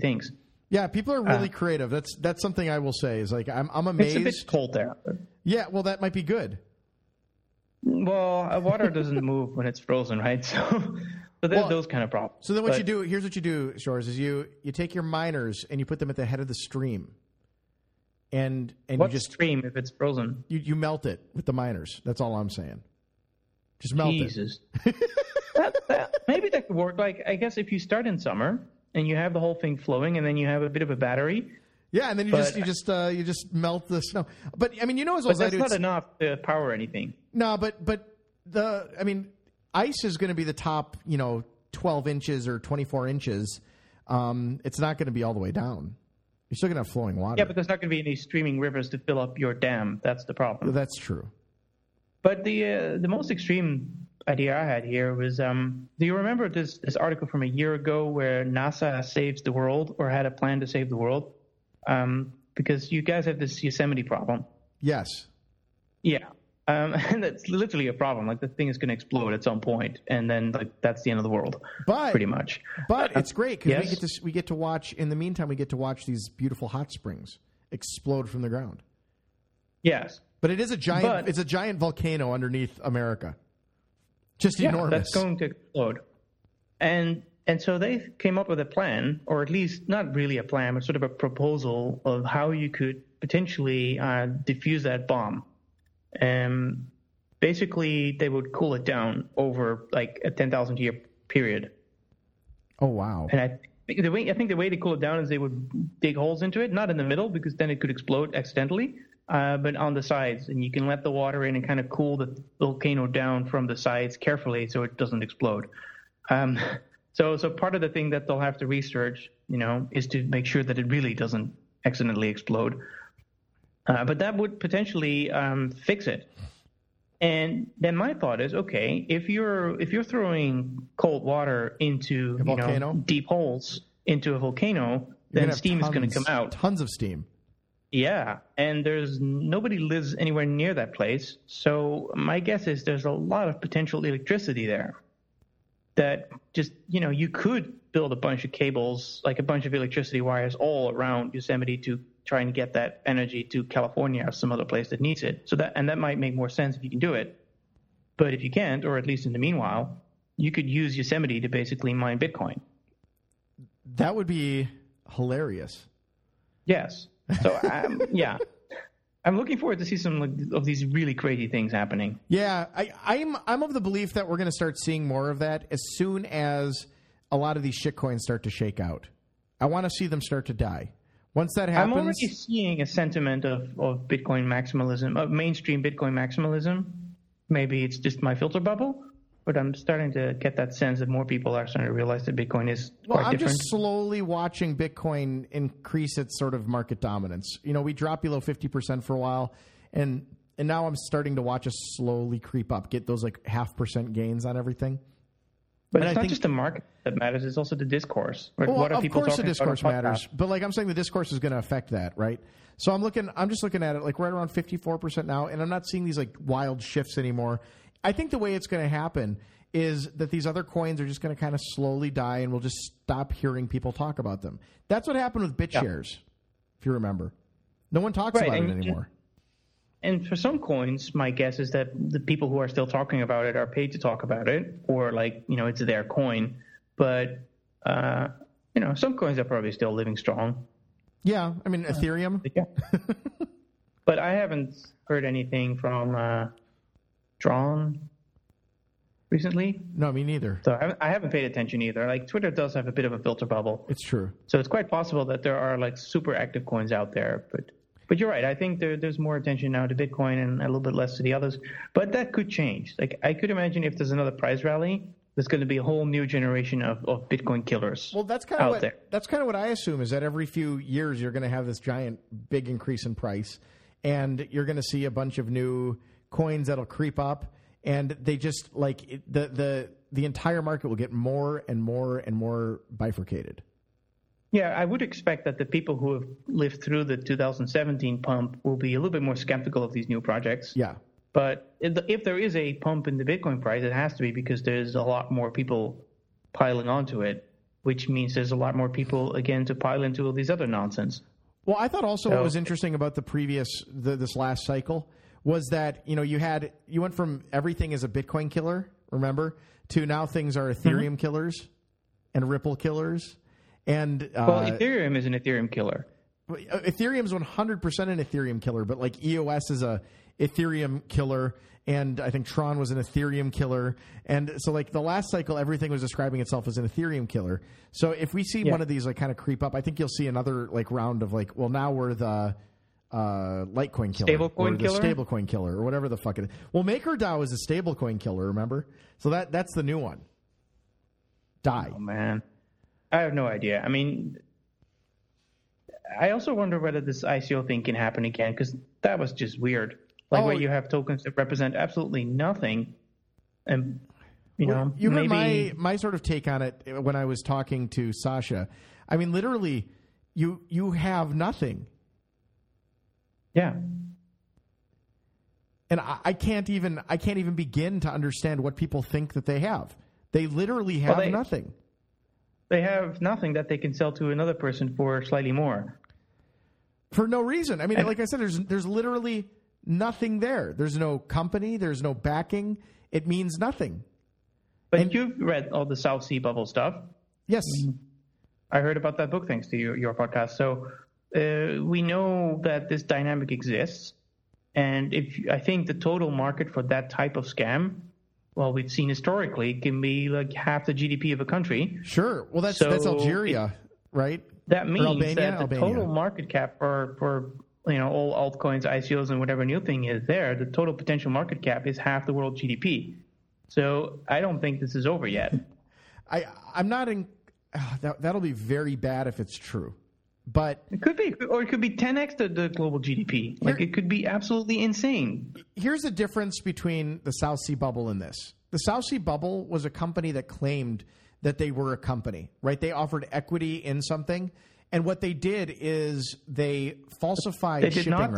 things. Yeah, people are really creative. That's something I will say is I'm amazed. It's a bit cold there. Yeah, well, that might be good. Well, water doesn't move when it's frozen, right? So there's those kind of problems. So then what you do, here's what you do, Sjors, is you take your miners and you put them at the head of the stream. And what you just stream if it's frozen? You melt it with the miners. That's all I'm saying. Just melt it. Maybe that could work. I guess if you start in summer and you have the whole thing flowing, and then you have a bit of a battery. Yeah, and then you just melt the snow. But I mean, as well as I do, that's not enough to power anything. No, but ice is going to be the top, 12 inches or 24 inches. It's not going to be all the way down. You're still going to have flowing water. Yeah, but there's not going to be any streaming rivers to fill up your dam. That's the problem. That's true. But the most extreme idea I had here was, do you remember this article from a year ago where NASA saves the world or had a plan to save the world? Because you guys have this Yosemite problem. Yes. Yeah. And that's literally a problem. The thing is going to explode at some point, and then that's the end of the world. But pretty much. But it's great because we get to watch. In the meantime, we get to watch these beautiful hot springs explode from the ground. Yes. But it is a giant. But it's a giant volcano underneath America. Just enormous. That's going to explode. And so they came up with a plan, or at least not really a plan, but sort of a proposal of how you could potentially defuse that bomb. Basically, they would cool it down over like a 10,000-year period. Oh wow! And I think the way to cool it down is they would dig holes into it, not in the middle because then it could explode accidentally, but on the sides, and you can let the water in and kind of cool the volcano down from the sides carefully so it doesn't explode. So part of the thing that they'll have to research, is to make sure that it really doesn't accidentally explode. But that would potentially fix it. And then my thought is, okay, if you're throwing cold water into deep holes into a volcano, then steam is going to come out. Tons of steam. Yeah, and there's nobody lives anywhere near that place. So my guess is there's a lot of potential electricity there. That just, you could build a bunch of cables, like a bunch of electricity wires all around Yosemite to try and get that energy to California or some other place that needs it. So that might make more sense if you can do it. But if you can't, or at least in the meanwhile, you could use Yosemite to basically mine Bitcoin. That would be hilarious. Yes. So, I'm looking forward to see some of these really crazy things happening. Yeah, I'm of the belief that we're going to start seeing more of that as soon as a lot of these shitcoins start to shake out. I want to see them start to die. Once that happens... I'm already seeing a sentiment of Bitcoin maximalism, of mainstream Bitcoin maximalism. Maybe it's just my filter bubble, but I'm starting to get that sense that more people are starting to realize that Bitcoin is quite different. Well, I'm just slowly watching Bitcoin increase its sort of market dominance. We dropped below 50% for a while, and now I'm starting to watch us slowly creep up, get those like 0.5% gains on everything. But it's not just the market that matters; it's also the discourse. What are people talking about? Of course, the discourse matters. But like I'm saying, the discourse is going to affect that, right? So I'm just looking at it like right around 54% now, and I'm not seeing these like wild shifts anymore. I think the way it's going to happen is that these other coins are just going to kind of slowly die, and we'll just stop hearing people talk about them. That's what happened with BitShares, if you remember. No one talks about it anymore. And for some coins, my guess is that the people who are still talking about it are paid to talk about it, or like, it's their coin. But, some coins are probably still living strong. Yeah. I mean, Ethereum. Yeah. But I haven't heard anything from Tron recently. No, me neither. So I haven't paid attention either. Like, Twitter does have a bit of a filter bubble. It's true. So it's quite possible that there are like super active coins out there, But you're right. I think there's more attention now to Bitcoin and a little bit less to the others. But that could change. Like, I could imagine if there's another price rally, there's going to be a whole new generation of Bitcoin killers. Well, that's kind of what I assume is that every few years you're going to have this giant big increase in price, and you're going to see a bunch of new coins that'll creep up, and they just the entire market will get more and more and more bifurcated. Yeah, I would expect that the people who have lived through the 2017 pump will be a little bit more skeptical of these new projects. Yeah. But if there is a pump in the Bitcoin price, it has to be because there's a lot more people piling onto it, which means there's a lot more people, again, to pile into all these other nonsense. Well, I thought also what was interesting about this last cycle was that, you went from everything is a Bitcoin killer, remember, to now things are Ethereum killers and Ripple killers. And Ethereum is an Ethereum killer. Ethereum is 100% an Ethereum killer, but like EOS is a Ethereum killer, and I think Tron was an Ethereum killer, and so like the last cycle, everything was describing itself as an Ethereum killer. So if we see one of these like kind of creep up, I think you'll see another like round of like, well, now we're the Litecoin killer, stablecoin killer, stablecoin killer, or whatever the fuck it is. Well, MakerDAO is a stablecoin killer, remember? So that's the new one. Die. Oh man. I have no idea. I mean, I also wonder whether this ICO thing can happen again, because that was just weird. Like where you have tokens that represent absolutely nothing. And, you maybe... my sort of take on it when I was talking to Sasha. I mean, literally, you have nothing. Yeah. And I can't even begin to understand what people think that they have. They literally have nothing. They have nothing that they can sell to another person for slightly more. for no reason. I mean, like I said, there's literally nothing there. There's no company. There's no backing. It means nothing. But you've read all the South Sea Bubble stuff. Yes. I heard about that book thanks to your podcast. So we know that this dynamic exists. And I think the total market for that type of scam, well, we've seen historically, can be like half the GDP of a country. Sure. Well, that's Algeria, right? That means Albania. Total market cap for all altcoins, ICOs, and whatever new thing is there, the total potential market cap is half the world GDP. So I don't think this is over yet. I'm not in. That'll be very bad if it's true. But it could be, or it could be 10x the global GDP. Like it could be absolutely insane. Here's the difference between the South Sea Bubble and this. The South Sea Bubble was a company that claimed that they were a company, right? They offered equity in something, and what they did is they falsified shipping routes.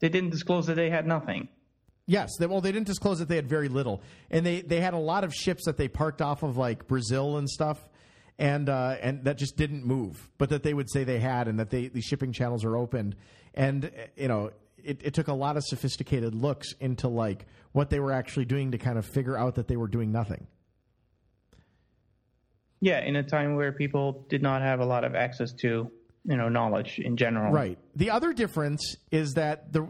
They didn't disclose that they had nothing. Yes. They didn't disclose that they had very little, and they had a lot of ships that they parked off of like Brazil and stuff. And that just didn't move, but that they would say they had, and that the shipping channels are opened. And, it took a lot of sophisticated looks into like what they were actually doing to kind of figure out that they were doing nothing. Yeah. In a time where people did not have a lot of access to, knowledge in general. Right. The other difference is that it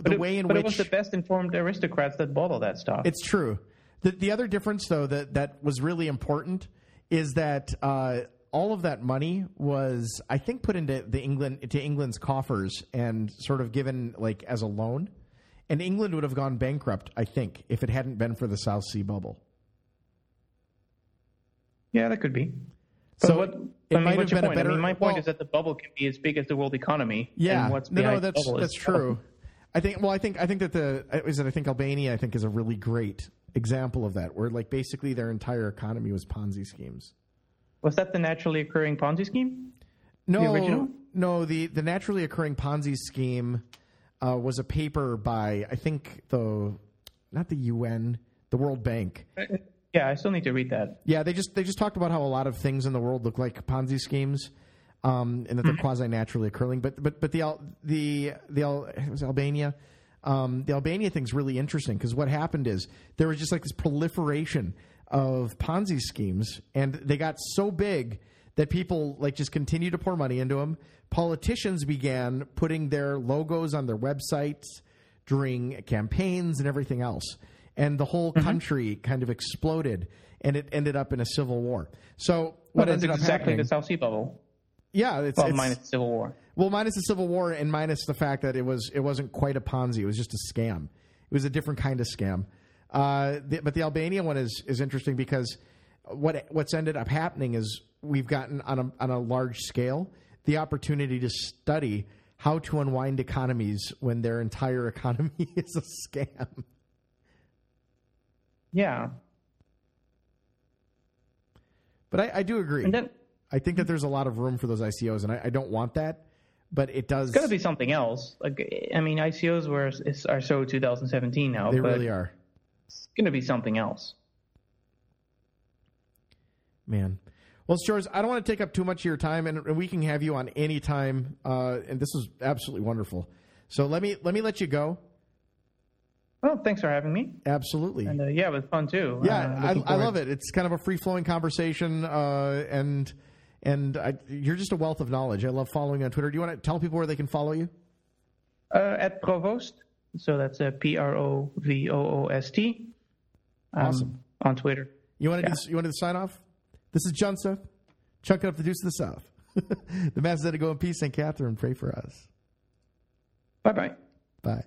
was the best informed aristocrats that bought all that stuff. It's true. The other difference though, that was really important is that all of that money was, I think, put into England's coffers and sort of given like as a loan, and England would have gone bankrupt, I think, if it hadn't been for the South Sea Bubble. Yeah, that could be. But I mean, my point is that the bubble can be as big as the world economy. Yeah, and that's true. I think Albania is a really great example of that, where like basically their entire economy was Ponzi schemes. Was that the naturally occurring Ponzi scheme? No, the naturally occurring Ponzi scheme was a paper by not the UN, the World Bank. Yeah, I still need to read that. Yeah, they just talked about how a lot of things in the world look like Ponzi schemes, and that they're quasi naturally occurring. But Albania. The Albania thing's really interesting because what happened is there was just like this proliferation of Ponzi schemes, and they got so big that people like just continued to pour money into them. Politicians began putting their logos on their websites during campaigns and everything else, and the whole country kind of exploded, and it ended up in a civil war. So what ended up happening? That's exactly the South Sea Bubble. Yeah, it's minus the Civil War. Well, minus the Civil War and minus the fact that it wasn't quite a Ponzi. It was just a scam. It was a different kind of scam. But the Albania one is interesting because what's ended up happening is we've gotten on a large scale the opportunity to study how to unwind economies when their entire economy is a scam. Yeah. But I do agree. And then I think that there's a lot of room for those ICOs, and I don't want that, but it does. It's got to be something else. Like, I mean, ICOs are so 2017 now. They really are. It's going to be something else. Man. Well, Sjors, I don't want to take up too much of your time, and we can have you on any time, and this was absolutely wonderful. So let me let you go. Well, thanks for having me. Absolutely. And, yeah, it was fun, too. Yeah, I love it. It's kind of a free-flowing conversation, And you're just a wealth of knowledge. I love following you on Twitter. Do you want to tell people where they can follow you? At Provoost. So that's Provoost. Awesome. On Twitter. You want to do the sign-off? This is Junseth. Chuck it up the deuce of the South. The masses had to go in peace. St. Catherine, pray for us. Bye-bye. Bye.